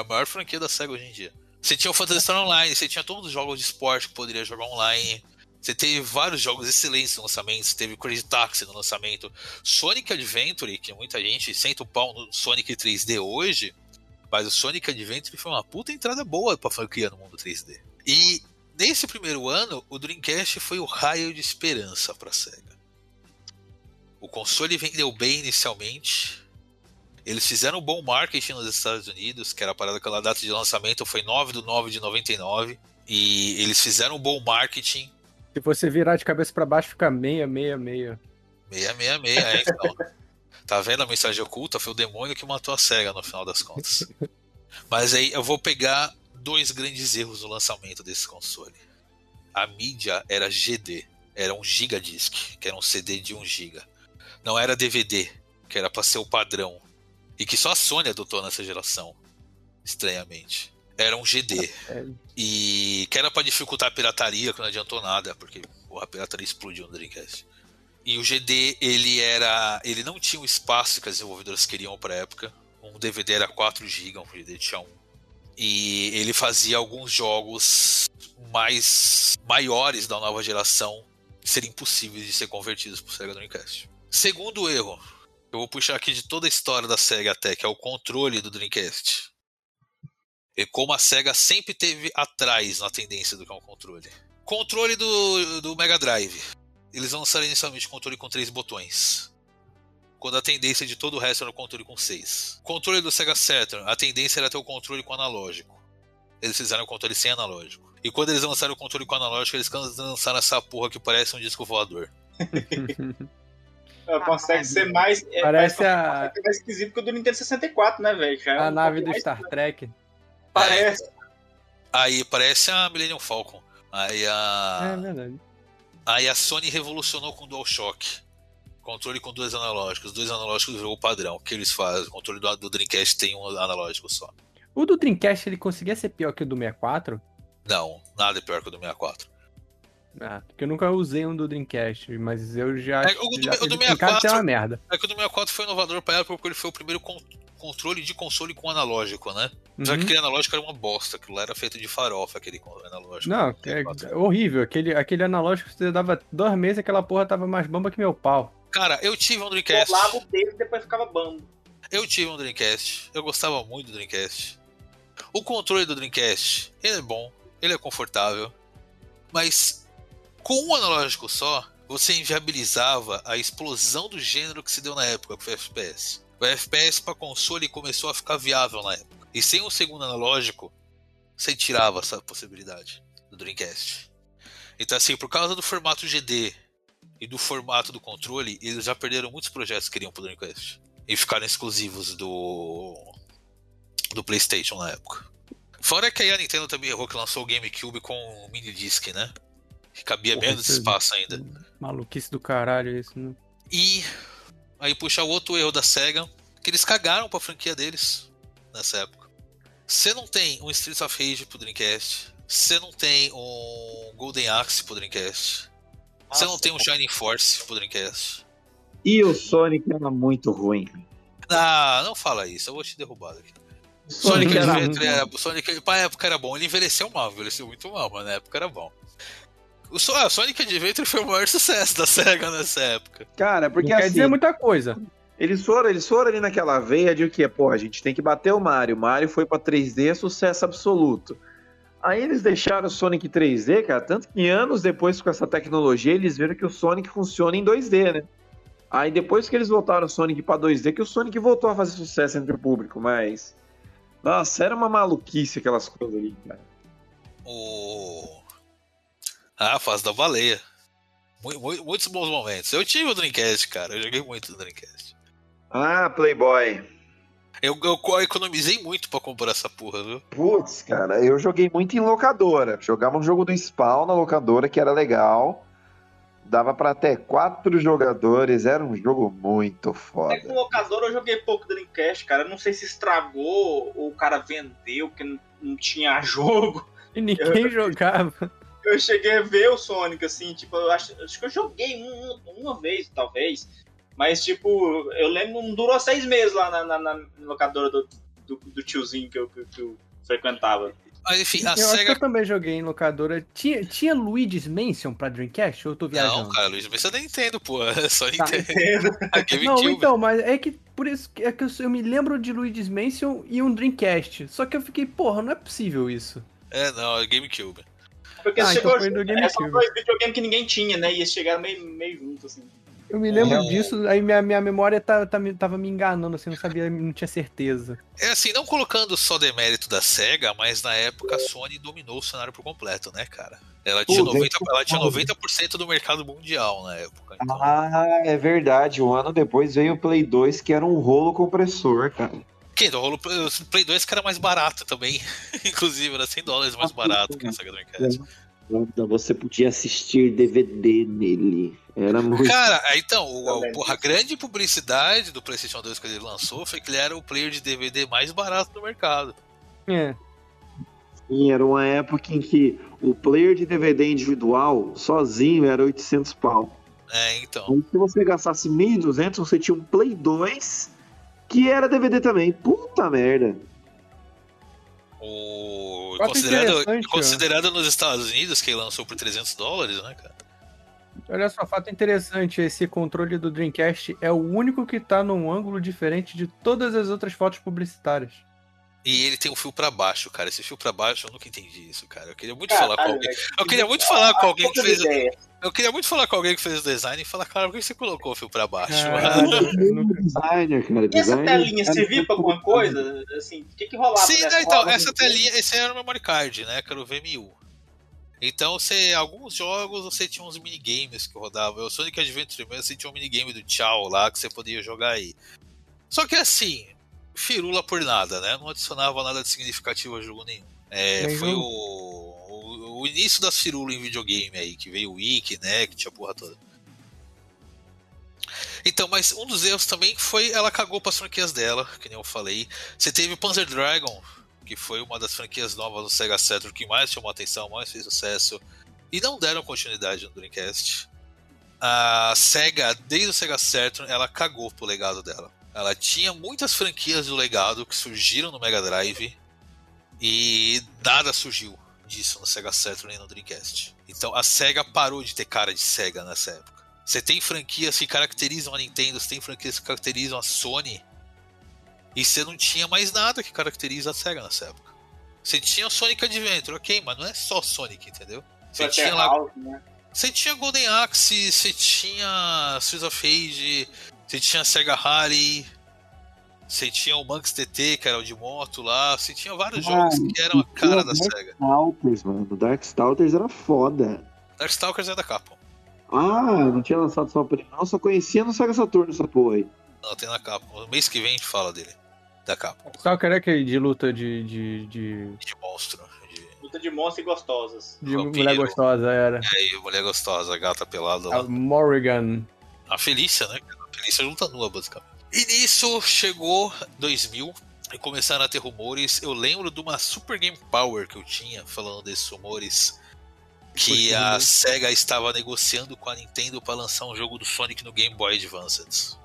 maior franquia da SEGA hoje em dia. Você tinha o Phantasy Star Online, você tinha todos os jogos de esporte que poderia jogar online. Você teve vários jogos excelentes no lançamento, você teve Crazy Taxi no lançamento, Sonic Adventure, que muita gente senta o pau no Sonic 3D hoje, mas o Sonic Adventure foi uma puta entrada boa pra franquia no mundo 3D. E nesse primeiro ano, o Dreamcast foi o raio de esperança pra SEGA. O console vendeu bem inicialmente, eles fizeram um bom marketing nos Estados Unidos, que era a parada que a data de lançamento foi 9/9/99, e eles fizeram um bom marketing. Se você virar de cabeça pra baixo, fica 666. 666, então. Tá vendo a mensagem oculta? Foi o demônio que matou a SEGA no final das contas. Mas aí eu vou pegar dois grandes erros no lançamento desse console. A mídia era GD, era um gigadisc, que era um CD de 1 giga. Não era DVD, que era pra ser o padrão. E que só a Sony adotou nessa geração, estranhamente. Era um GD. E que era pra dificultar a pirataria, que não adiantou nada, porque a pirataria explodiu no Dreamcast. E o GD, ele não tinha o espaço que as desenvolvedoras queriam pra época. Um DVD era 4 GB, um GD tinha 1. E ele fazia alguns jogos maiores da nova geração serem impossíveis de ser convertidos pro Sega Dreamcast. Segundo erro, eu vou puxar aqui de toda a história da Sega até, que é o controle do Dreamcast. E como a Sega sempre teve atrás na tendência do que é um controle. Controle do Mega Drive. Eles lançaram inicialmente controle com 3 botões, quando a tendência de todo o resto era o controle com 6. Controle do Sega Saturn, a tendência era ter o controle com analógico. Eles fizeram o controle sem analógico. E quando eles lançaram o controle com analógico, eles lançaram essa porra que parece um disco voador. Consegue ser mais... Parece mais esquisito que o do Nintendo 64, né, velho? A nave do Star Trek. Parece. Aí parece a Millennium Falcon. Aí a... É verdade. Aí a Sony revolucionou com o DualShock. Controle com 2 analógicos. Os 2 analógicos virou o padrão. O que eles fazem? O controle do Dreamcast tem 1 analógico só. O do Dreamcast, ele conseguia ser pior que o do 64? Não, nada é pior que o do 64. Ah, porque eu nunca usei um do Dreamcast, mas eu já... O do 64 é uma merda. É que o do 64 foi inovador pra ela, porque ele foi o primeiro controle de console com analógico, né? Uhum. Só que aquele analógico era uma bosta, aquilo lá era feito de farofa, aquele analógico. Não, é horrível. Aquele analógico, você dava 2 meses, aquela porra tava mais bamba que meu pau. Cara, eu tive um Dreamcast. Eu lavo o dedo e depois ficava bamba. Eu tive um Dreamcast, eu gostava muito do Dreamcast. O controle do Dreamcast, ele é bom, ele é confortável, mas... Com um analógico só, você inviabilizava a explosão do gênero que se deu na época, que foi o FPS. O FPS para console começou a ficar viável na época. E sem um segundo analógico, você tirava essa possibilidade do Dreamcast. Então assim, por causa do formato GD e do formato do controle, eles já perderam muitos projetos que queriam pro Dreamcast. E ficaram exclusivos do PlayStation na época. Fora que aí a Nintendo também errou, que lançou o GameCube com um mini disc, né? Que cabia menos espaço ainda. Maluquice do caralho isso, né? E aí puxar o outro erro da SEGA, que eles cagaram pra franquia deles nessa época. Você não tem um Streets of Rage pro Dreamcast, você não tem um Golden Axe pro Dreamcast, você não tem um Shining Force pro Dreamcast. E o Sonic era muito ruim. Ah, não fala isso, eu vou te derrubar daqui. Sonic Adventure era pra época era bom, ele envelheceu muito mal, mas na época era bom. O Sonic Adventure foi o maior sucesso da SEGA nessa época. Cara, porque não assim... Quer dizer muita coisa. Eles foram ali naquela veia de o quê? Pô, a gente tem que bater o Mario. O Mario foi pra 3D, sucesso absoluto. Aí eles deixaram o Sonic 3D, cara. Tanto que anos depois, com essa tecnologia, eles viram que o Sonic funciona em 2D, né? Aí depois que eles voltaram o Sonic pra 2D, que o Sonic voltou a fazer sucesso entre o público, mas... Nossa, era uma maluquice aquelas coisas ali, cara. Ah, a fase da baleia. Muitos bons momentos. Eu tive o Dreamcast, cara. Eu joguei muito no Dreamcast. Ah, Playboy. Eu economizei muito pra comprar essa porra, viu? Putz, cara, eu joguei muito em locadora. Jogava um jogo do Spawn na locadora, que era legal. Dava pra até 4 jogadores. Era um jogo muito foda. É que no locadora eu joguei pouco Dreamcast, cara. Eu não sei se estragou ou o cara vendeu, porque não tinha jogo. E ninguém jogava. Eu cheguei a ver o Sonic, assim, tipo, eu acho que eu joguei uma vez, talvez, mas, tipo, eu lembro, não durou 6 meses lá na locadora do tiozinho que eu frequentava. Mas, enfim, a SEGA... acho que eu também joguei em locadora. Tinha Luigi's Mansion pra Dreamcast ou eu tô viajando? Não, cara, Luigi's Mansion eu nem entendo, pô, é só Nintendo. Não, então, mas é que por isso é que eu me lembro de Luigi's Mansion e um Dreamcast, só que eu fiquei, porra, não é possível isso. É, não, é GameCube. Porque então chegou, foi do GameCube. Só dois videogames que ninguém tinha, né? E eles chegaram meio juntos, assim. Eu me lembro disso, aí minha memória tava me enganando, assim, não sabia, não tinha certeza. É assim, não colocando só demérito da SEGA, mas na época a Sony dominou o cenário por completo, né, cara? Ela tinha, 90% do mercado mundial na época. Então... Ah, é verdade. Um ano depois veio o Play 2, que era um rolo compressor, cara. O Play 2 que era mais barato também. Inclusive, era $100 mais barato que a SEGA Dreamcast. Você podia assistir DVD nele. Era muito... Cara, então, a grande publicidade do PlayStation 2 que ele lançou foi que ele era o player de DVD mais barato do mercado. É. Sim, era uma época em que o player de DVD individual, sozinho, era $800. É, então. Aí, se você gastasse $1.200, você tinha um Play 2 que era DVD também. Puta merda. Considerado nos Estados Unidos, que ele lançou por $300, né, cara? Olha só, fato interessante, esse controle do Dreamcast é o único que tá num ângulo diferente de todas as outras fotos publicitárias. E ele tem um fio pra baixo, cara. Esse fio pra baixo, eu nunca entendi isso, cara. Eu queria muito falar com alguém. Eu queria muito falar com alguém que fez. Eu queria muito falar com alguém que fez o design e falar, cara, por que você colocou o fio pra baixo? Designer, cara. E essa telinha servia pra alguma coisa? Assim, o que rolava? Sim, né, então, essa telinha, esse era o memory card, né? Que era o VMU. Então, alguns jogos você tinha uns minigames que rodavam. O Sonic Adventure mesmo, você tinha um minigame do Tchau lá que você podia jogar aí. Só que assim. Firula por nada, né? Não adicionava nada de significativo a jogo nenhum. Foi o início das firulas em videogame aí, que veio o Wiki, né? Que tinha a porra toda. Então, mas um dos erros também foi ela cagou para as franquias dela, que nem eu falei. Você teve Panzer Dragon, que foi uma das franquias novas do Sega Saturn que mais chamou a atenção, mais fez sucesso. E não deram continuidade no Dreamcast. A Sega, desde o Sega Saturn, ela cagou pro legado dela. Ela tinha muitas franquias do legado que surgiram no Mega Drive e nada surgiu disso no Sega Saturn nem no Dreamcast. Então a SEGA parou de ter cara de SEGA nessa época. Você tem franquias que caracterizam a Nintendo, você tem franquias que caracterizam a Sony e você não tinha mais nada que caracteriza a SEGA nessa época. Você tinha o Sonic Adventure, ok, mas não é só Sonic, entendeu? Você tinha lá... né? Você tinha Golden Axe, você tinha Streets of Rage... Você tinha a Sega Rally, você tinha o Manx TT, que era o de moto lá, você tinha vários jogos que eram a cara da SEGA. O Darkstalkers era foda. Darkstalkers é da Capcom. Ah, não tinha lançado só pra ele, não, só conhecia no Sega Saturn essa porra aí. Não, tem na Capcom. No mês que vem a gente fala dele, da Capcom. Darkstalker é aquele de luta de monstro. Luta de monstros e gostosas. De mulher gostosa, era. É, mulher gostosa, gata pelada lá. A Morrigan. A Felícia, né? A Felícia junta nua, basicamente. E nisso chegou 2000 e começaram a ter rumores. Eu lembro de uma Super Game Power que eu tinha falando desses rumores. Que a SEGA estava negociando com a Nintendo para lançar um jogo do Sonic no Game Boy Advance.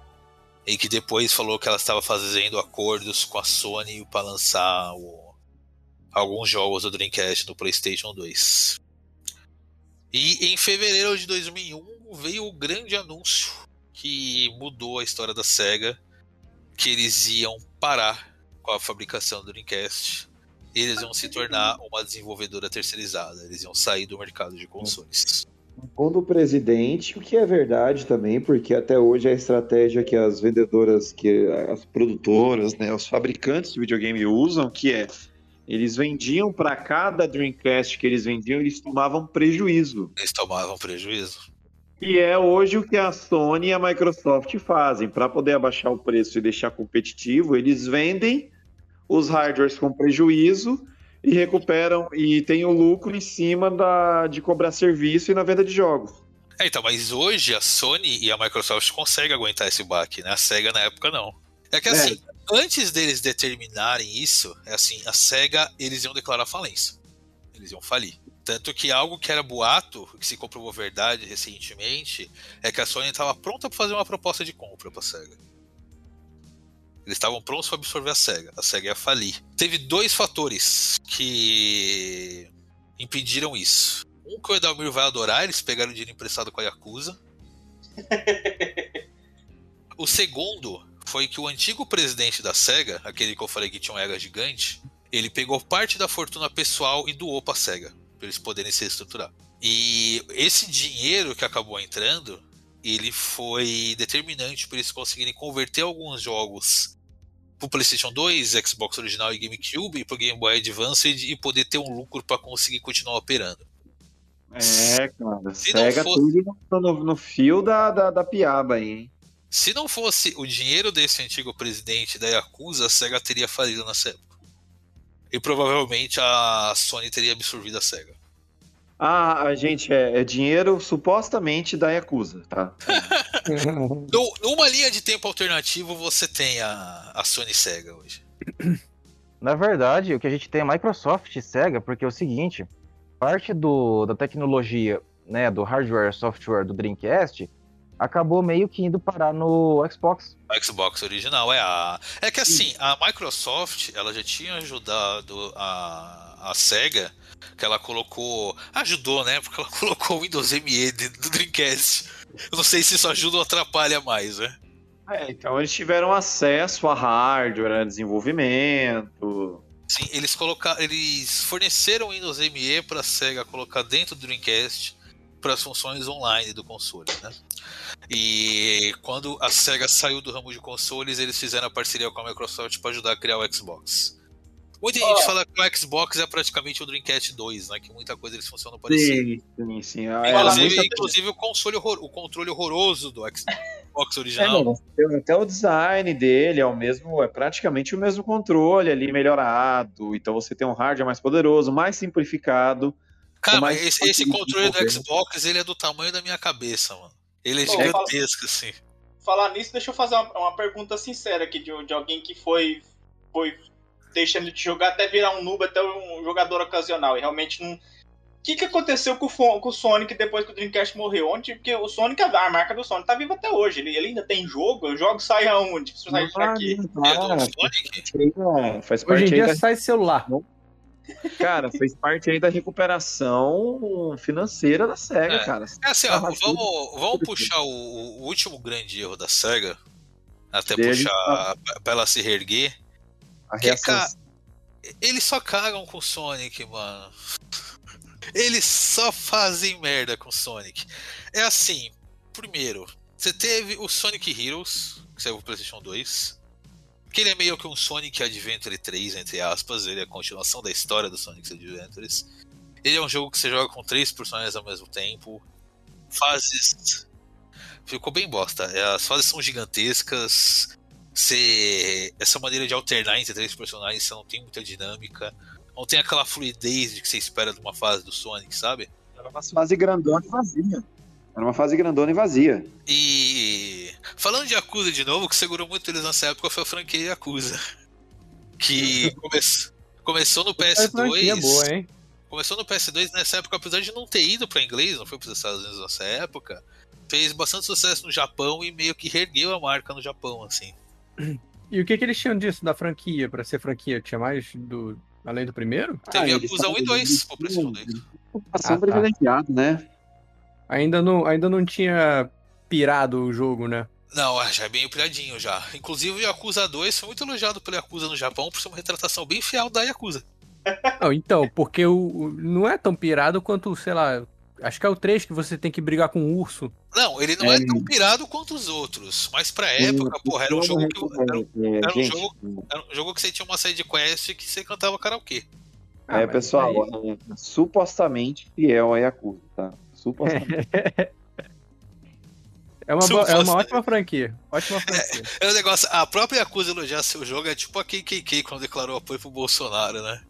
E que depois falou que ela estava fazendo acordos com a Sony para lançar alguns jogos do Dreamcast no PlayStation 2. E em fevereiro de 2001 veio o grande anúncio que mudou a história da SEGA, que eles iam parar com a fabricação do Dreamcast e eles iam se tornar uma desenvolvedora terceirizada, eles iam sair do mercado de consoles. Segundo o presidente, o que é verdade também, porque até hoje a estratégia que as vendedoras, que as produtoras, né, os fabricantes de videogame usam, que é, eles vendiam para cada Dreamcast que eles vendiam, eles tomavam prejuízo. Eles tomavam prejuízo. E é hoje o que a Sony e a Microsoft fazem. Para poder abaixar o preço e deixar competitivo, eles vendem os hardwares com prejuízo e recuperam e tem o lucro em cima de cobrar serviço e na venda de jogos. Então, mas hoje a Sony e a Microsoft conseguem aguentar esse baque, né? A SEGA na época não. É que assim, antes deles determinarem isso, é assim, a SEGA, eles iam declarar falência. Eles iam falir. Tanto que algo que era boato, que se comprovou verdade recentemente, é que a Sony estava pronta para fazer uma proposta de compra para a SEGA. Eles estavam prontos para absorver a SEGA. A SEGA ia falir. Teve dois fatores que impediram isso. Um que o Edalmir vai adorar, eles pegaram dinheiro emprestado com a Yakuza. O segundo foi que o antigo presidente da SEGA, aquele que eu falei que tinha um ego gigante, ele pegou parte da fortuna pessoal e doou para a SEGA, para eles poderem se reestruturar. E esse dinheiro que acabou entrando ele foi determinante para eles conseguirem converter alguns jogos pro PlayStation 2, Xbox original e GameCube, pro Game Boy Advance e poder ter um lucro para conseguir continuar operando. É, cara, se Sega fosse... tudo no fio da piaba aí, hein? Se não fosse o dinheiro desse antigo presidente da Yakuza, a Sega teria falido nessa época. E provavelmente a Sony teria absorvido a Sega. Ah, gente, é dinheiro supostamente da Yakuza, tá? Numa linha de tempo alternativo, você tem a Sony Sega hoje. Na verdade, o que a gente tem é Microsoft e Sega, porque é o seguinte, parte da tecnologia, né, do hardware e software do Dreamcast acabou meio que indo parar no Xbox. A Xbox original, é que assim, a Microsoft, ela já tinha ajudado a Sega... que ela colocou... ajudou, né? Porque ela colocou o Windows ME do Dreamcast. Eu não sei se isso ajuda ou atrapalha mais, né? É, então eles tiveram acesso a hardware, a desenvolvimento... Sim, eles forneceram o Windows ME para a Sega colocar dentro do Dreamcast para as funções online do console, né? E quando a Sega saiu do ramo de consoles, eles fizeram a parceria com a Microsoft para ajudar a criar o Xbox. Muita gente fala que o Xbox é praticamente o Dreamcast 2, né? Que muita coisa eles funcionam parecido. Sim, sim. Inclusive o controle horroroso do Xbox original. Até o design dele é o mesmo, é praticamente o mesmo controle ali, melhorado. Então você tem um hardware mais poderoso, mais simplificado. Cara, mais esse controle do Xbox, ele é do tamanho da minha cabeça, mano. Ele é gigantesco, assim. Falar nisso, deixa eu fazer uma pergunta sincera aqui de alguém que foi deixando de jogar até virar um noob, até um jogador ocasional, e realmente não... O que aconteceu com o Sonic depois que o Dreamcast morreu? Onde? Porque o Sonic, a marca do Sonic tá viva até hoje, ele ainda tem jogo, o jogo sai aonde? Isso sai pra quê? Faz parte. Hoje em dia sai celular. Cara, fez parte aí da recuperação financeira da SEGA, cara. É assim, ó, vamos puxar o último grande erro da SEGA, até puxar pra ela se reerguer. Eles só cagam com o Sonic, mano. Eles só fazem merda com o Sonic. É assim, primeiro, você teve o Sonic Heroes, que saiu pro PlayStation 2, que ele é meio que um Sonic Adventure 3, entre aspas, ele é a continuação da história do Sonic's Adventures. Ele é um jogo que você joga com 3 personagens ao mesmo tempo. Fases... Ficou bem bosta. As fases são gigantescas... Essa maneira de alternar entre 3 personagens, você não tem muita dinâmica, não tem aquela fluidez de que você espera de uma fase do Sonic, sabe? Era uma fase grandona e vazia. E falando de Yakuza de novo, o que segurou muito eles nessa época foi a franquia Yakuza, que começou no PS2. É boa, hein? Começou no PS2 nessa época, apesar de não ter ido para inglês, não foi para os Estados Unidos nessa época, fez bastante sucesso no Japão e meio que reergueu a marca no Japão, assim. E o que eles tinham disso da franquia? Pra ser franquia, tinha mais além do primeiro? Teve Yakuza 1 e 2, o preço dele. Ocupação privilegiada, né? Ainda não tinha pirado o jogo, né? Não, já é bem piradinho já. Inclusive o Yakuza 2 foi muito elogiado pela Yakuza no Japão por ser uma retratação bem fiel da Yakuza. Não, então, porque não é tão pirado quanto, sei lá... Acho que é o 3 que você tem que brigar com o urso. Não, ele não é tão pirado quanto os outros. Mas pra época, porra, era um jogo que... Era um jogo que você tinha uma side quest que você cantava karaokê. Pessoal, supostamente fiel a Yakuza, tá? Supostamente. É uma ótima franquia. Ótima franquia. É um negócio... A própria Yakuza elogiar seu jogo é tipo a KKK quando declarou apoio pro Bolsonaro, né?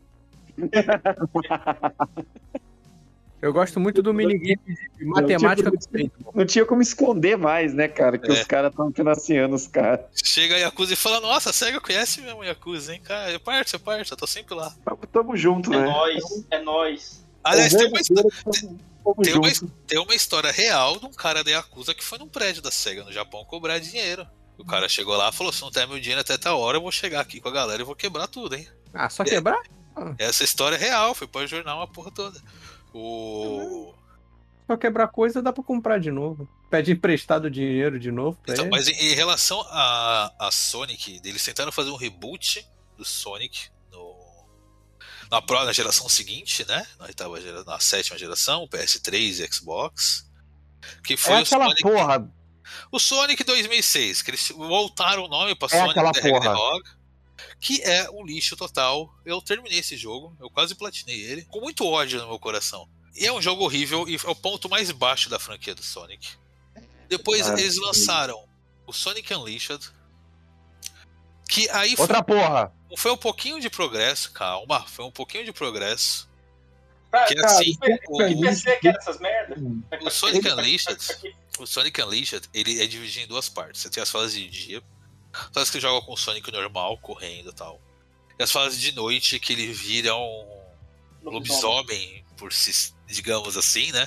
Eu gosto muito do minigame de matemática. Não tinha como esconder mais, né, cara? Que os caras estão financiando os caras. Chega a Yakuza e fala, nossa, a SEGA conhece mesmo Yakuza, hein, cara? Eu parto, eu tô sempre lá. Tamo junto, né? É nóis. Aliás, tem uma história real de um cara da Yakuza que foi num prédio da SEGA no Japão cobrar dinheiro. O cara chegou lá e falou, se não der meu dinheiro até tal hora, eu vou chegar aqui com a galera e vou quebrar tudo, hein? Ah, só quebrar? Essa história é real, foi pra jornal uma porra toda. Só quebrar coisa dá pra comprar de novo. Pede emprestado dinheiro de novo pra ele. Mas em relação a Sonic, eles tentaram fazer um reboot do Sonic na geração seguinte, né? Na sétima geração, PS3 e Xbox. Que foi aquela Sonic... porra O Sonic 2006, que eles voltaram o nome pra Sonic aquela porra. Que é um lixo total. Eu terminei esse jogo, eu quase platinei ele, com muito ódio no meu coração. E é um jogo horrível e é o ponto mais baixo da franquia do Sonic. Depois eles lançaram o Sonic Unleashed, que aí outra foi, porra. Foi um pouquinho de progresso, calma, foi um pouquinho de progresso. Que cara, assim, que PC que era essas merdas? O Sonic Unleashed, ele é dividido em duas partes. Você tem as fases de dia, as fases que joga com o Sonic normal, correndo e tal. E as fases de noite, que ele vira um lobisomem, por si, digamos assim, né?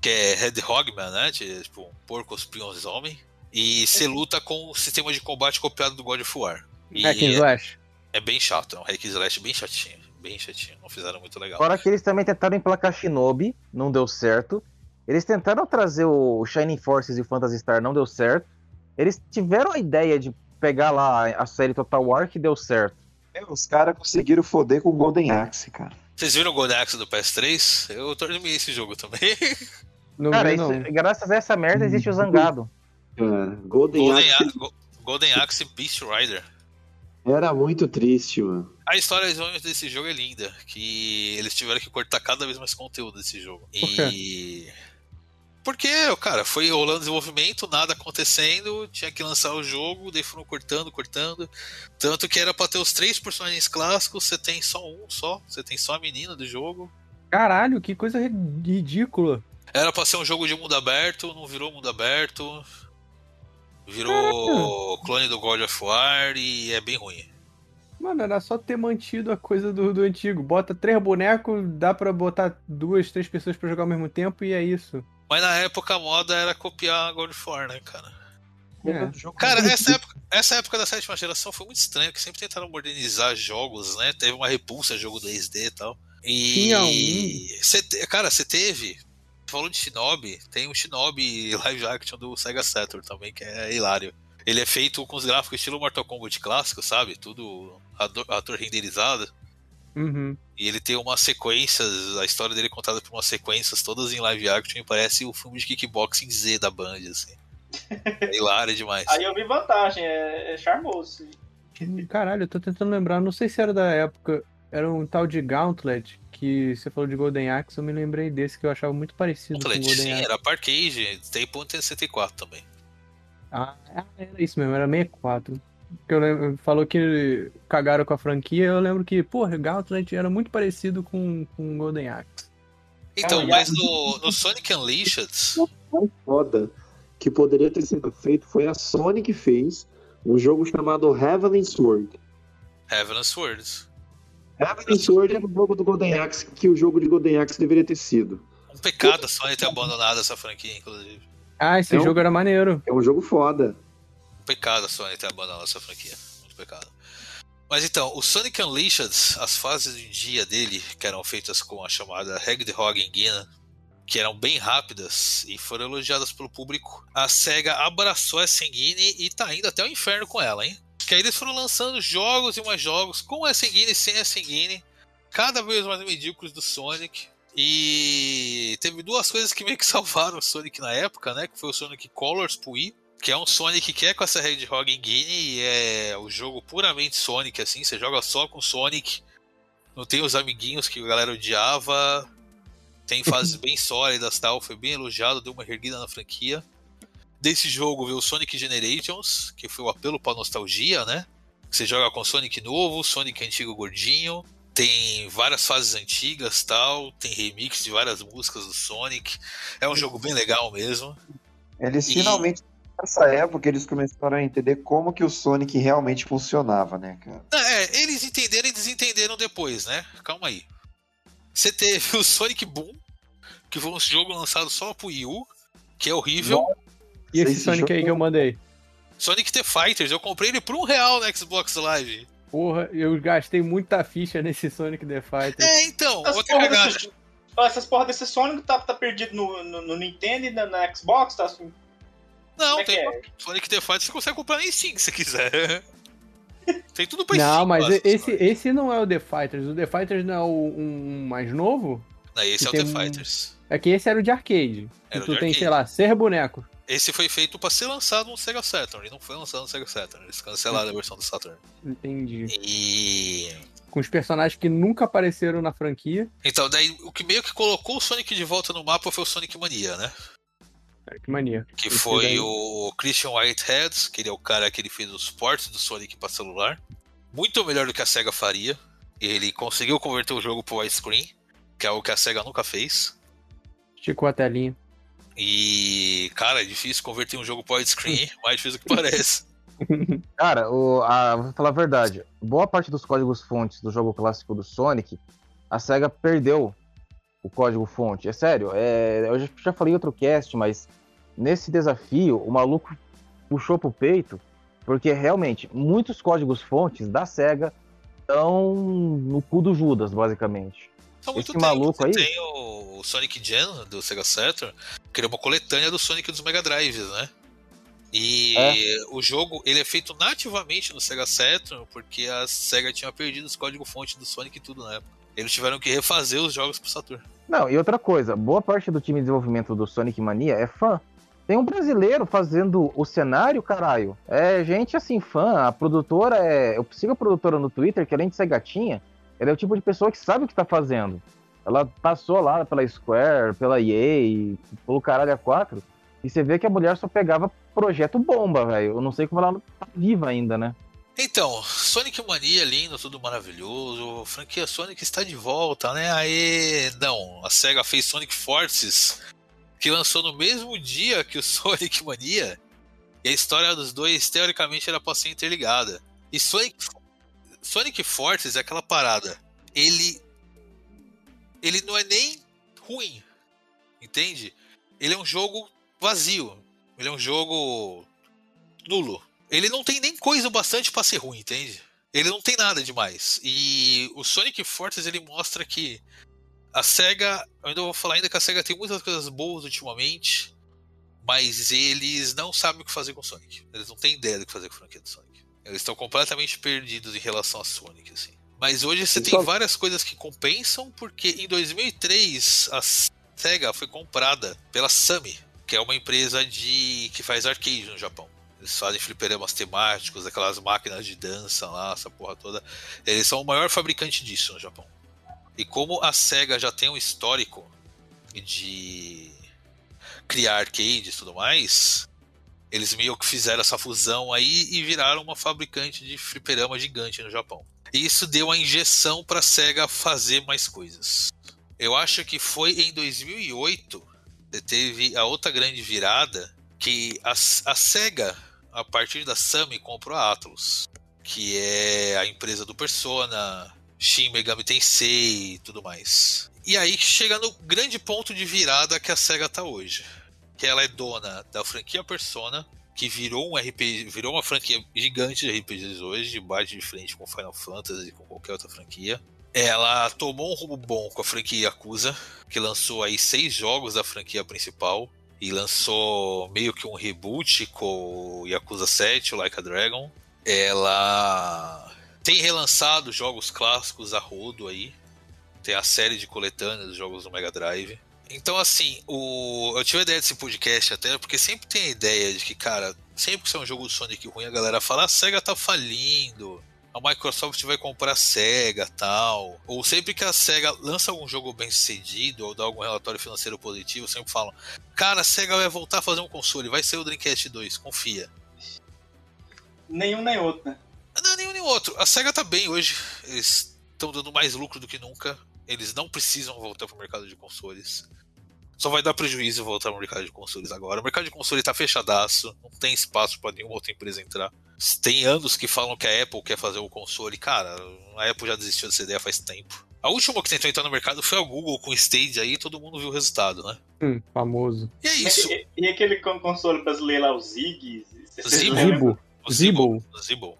Que é Hedgehogman, né? Tipo, um porco espinhosomem. E você luta com o sistema de combate copiado do God of War. Hack and Slash. É bem chato, é um Hack and Slash bem chatinho. Bem chatinho, não fizeram muito legal. Fora que eles também tentaram emplacar Shinobi, não deu certo. Eles tentaram trazer o Shining Forces e o Phantasy Star, não deu certo. Eles tiveram a ideia de pegar lá a série Total War, que deu certo. Os caras conseguiram foder com o Golden Axe, cara. Vocês viram o Golden Axe do PS3? Eu terminei esse jogo também. Não, cara, não. Isso, graças a essa merda existe o Zangado. Golden Axe Beast Rider. Era muito triste, mano. A história desse jogo é linda, que eles tiveram que cortar cada vez mais conteúdo desse jogo. Por quê? Porque, cara, foi rolando desenvolvimento, nada acontecendo, tinha que lançar o jogo, daí foram cortando. Tanto que era pra ter os 3 personagens clássicos, você tem só um só, você tem só a menina do jogo. Caralho, que coisa ridícula. Era pra ser um jogo de mundo aberto, não virou mundo aberto. Virou clone do God of War e é bem ruim. Mano, era só ter mantido a coisa do antigo. Bota 3 bonecos, dá pra botar 2, 3 pessoas pra jogar ao mesmo tempo e é isso. Mas na época a moda era copiar God of War, né, cara? É. Cara, essa época da 7ª geração foi muito estranha, que sempre tentaram modernizar jogos, né? Teve uma repulsa a jogo 2D e tal. E cara, você teve... Falou de Shinobi, tem um Shinobi live action do Sega Saturn também, que é hilário. Ele é feito com os gráficos estilo Mortal Kombat clássico, sabe? Tudo ator renderizado. Uhum. E ele tem umas sequências, a história dele é contada por umas sequências todas em live action e parece o filme de kickboxing Z da Band, assim. É hilário demais. Aí eu vi vantagem, é charmoso. Caralho, eu tô tentando lembrar, não sei se era da época, era um tal de Gauntlet. Que você falou de Golden Axe, eu me lembrei desse que eu achava muito parecido com o Golden Axe. Sim, era para arcade, tem ponto em 64 também. Ah, era isso mesmo, era 64. Eu lembro, falou que cagaram com a franquia, eu lembro que, porra, o Gauntlet era muito parecido com o Golden Axe. Então, mas no Sonic Unleashed... O foda que poderia ter sido feito foi a Sony que fez um jogo chamado Heavenly Sword. Heavenly Sword era o jogo do Golden Axe, que o jogo de Golden Axe deveria ter sido. Um pecado a Sony ter abandonado essa franquia, inclusive. Ah, esse jogo era maneiro. É um jogo foda. Um pecado a Sony ter abandonado essa franquia. Muito pecado. Mas então, o Sonic Unleashed, as fases de dia dele, que eram feitas com a chamada Hedgehog Engine, que eram bem rápidas e foram elogiadas pelo público, a SEGA abraçou essa engine e tá indo até o inferno com ela, hein? Que aí eles foram lançando jogos e mais jogos com a SG-1000 e sem a SG-1000, cada vez mais medíocres do Sonic. E teve duas coisas que meio que salvaram o Sonic na época, né? Que foi o Sonic Colors pro Wii, que é um Sonic que é com essa Hedgehog Engine e é o jogo puramente Sonic, assim. Você joga só com Sonic, não tem os amiguinhos que a galera odiava, tem fases bem sólidas, tal. Foi bem elogiado, deu uma erguida na franquia. Desse jogo veio o Sonic Generations, que foi o apelo pra nostalgia, né? Você joga com Sonic novo, Sonic antigo gordinho, tem várias fases antigas, tal, tem remix de várias músicas do Sonic. É um jogo bem legal mesmo. Eles finalmente, nessa época, eles começaram a entender como que o Sonic realmente funcionava, né, cara? É, eles entenderam e desentenderam depois, né? Calma aí. Você teve o Sonic Boom, que foi um jogo lançado só pro Wii U, que é horrível. Não. E esse Sonic aí que eu mandei? Sonic The Fighters, eu comprei ele por R$1 na Xbox Live. Porra, eu gastei muita ficha nesse Sonic The Fighters. É, então, vou ter que gastar. Essas porra desse Sonic tá perdido no Nintendo e na Xbox, tá assim? Não, Sonic The Fighters você consegue comprar em 5 se quiser. Tem tudo pra 5. Não, mas esse não é o The Fighters. O The Fighters não é o mais novo? Não, esse é o The Fighters. É que esse era o de arcade. Era o de arcade. Sei lá, 6 bonecos. Esse foi feito pra ser lançado no Sega Saturn, e não foi lançado no Sega Saturn. Eles cancelaram a versão do Saturn. Entendi. E... com os personagens que nunca apareceram na franquia. Então, daí o que meio que colocou o Sonic de volta no mapa foi o Sonic Mania, né? Que mania. Que esse foi daí... o Christian Whitehead, que ele é o cara que ele fez os ports do Sonic pra celular. Muito melhor do que a SEGA faria. Ele conseguiu converter o jogo pro widescreen, que é algo que a SEGA nunca fez. Esticou a telinha. E, cara, é difícil converter um jogo pro widescreen, mais difícil do que parece. Cara, vou falar a verdade. Boa parte dos códigos-fontes do jogo clássico do Sonic, a SEGA perdeu o código-fonte. É sério, eu já falei em outro cast, mas nesse desafio, o maluco puxou pro peito, porque realmente, muitos códigos-fontes da SEGA estão no cu do Judas, basicamente. Então, muito esse maluco aí... tem o Sonic Gen, do Sega Saturn, que é uma coletânea do Sonic dos Mega Drives, né? E o jogo, ele é feito nativamente no Sega Saturn, porque a SEGA tinha perdido os código-fonte do Sonic e tudo na época. Eles tiveram que refazer os jogos pro Saturn. Não, e outra coisa, boa parte do time de desenvolvimento do Sonic Mania é fã. Tem um brasileiro fazendo o cenário, caralho. É gente, assim, fã. A produtora é... eu sigo a produtora no Twitter, que além de ser gatinha, ela é o tipo de pessoa que sabe o que tá fazendo. Ela passou lá pela Square, pela EA, pelo caralho A4, e você vê que a mulher só pegava projeto bomba, velho. Eu não sei como ela tá viva ainda, né? Então, Sonic Mania, lindo, tudo maravilhoso. Franquia Sonic está de volta, né? Aê! Não, a SEGA fez Sonic Forces, que lançou no mesmo dia que o Sonic Mania. E a história dos dois, teoricamente, era pra ser interligada. E Sonic Forces é aquela parada. Ele não é nem ruim, entende? Ele é um jogo vazio. Ele é um jogo nulo. Ele não tem nem coisa bastante pra ser ruim, entende? Ele não tem nada demais. E o Sonic Forces, ele mostra que a SEGA... eu ainda vou falar ainda que a SEGA tem muitas coisas boas ultimamente, mas eles não sabem o que fazer com o Sonic. Eles não têm ideia do que fazer com a franquia do Sonic. Eles estão completamente perdidos em relação a Sonic, assim. Mas hoje você tem várias coisas que compensam, porque em 2003 a SEGA foi comprada pela Sammy, que é uma empresa que faz arcade no Japão. Eles fazem fliperamas temáticos, aquelas máquinas de dança lá, essa porra toda. Eles são o maior fabricante disso no Japão. E como a SEGA já tem um histórico de criar arcades e tudo mais, eles meio que fizeram essa fusão aí e viraram uma fabricante de fliperama gigante no Japão. E isso deu a injeção pra SEGA fazer mais coisas. Eu acho que foi em 2008 que teve a outra grande virada, que a SEGA, a partir da Sammy, comprou a Atlus, que é a empresa do Persona, Shin Megami Tensei e tudo mais. E aí chega no grande ponto de virada que a SEGA tá hoje, que ela é dona da franquia Persona, que virou um RPG, virou uma franquia gigante de RPGs hoje, de bate de frente com Final Fantasy e com qualquer outra franquia. Ela tomou um rumo bom com a franquia Yakuza, que lançou aí 6 jogos da franquia principal, e lançou meio que um reboot com o Yakuza 7, o Like a Dragon. Ela tem relançado jogos clássicos a rodo aí, tem a série de coletâneas dos jogos do Mega Drive. Então, assim, eu tive a ideia desse podcast até, porque sempre tem a ideia de que, cara, sempre que sai um jogo do Sonic ruim, a galera fala, a SEGA tá falindo, a Microsoft vai comprar a SEGA e tal. Ou sempre que a SEGA lança algum jogo bem sucedido, ou dá algum relatório financeiro positivo, sempre falam, cara, a SEGA vai voltar a fazer um console, vai ser o Dreamcast 2, confia. Nenhum nem outro, né? Não, nenhum nem outro. A SEGA tá bem hoje, eles estão dando mais lucro do que nunca. Eles não precisam voltar pro mercado de consoles. Só vai dar prejuízo voltar pro mercado de consoles agora. O mercado de consoles tá fechadaço. Não tem espaço pra nenhuma outra empresa entrar. Tem anos que falam que a Apple quer fazer o console. Cara, a Apple já desistiu dessa ideia faz tempo. A última que tentou entrar no mercado foi a Google com o Stadia aí. Todo mundo viu o resultado, né? Famoso. E é isso. E aquele console brasileiro lá, o Zig? Zibo.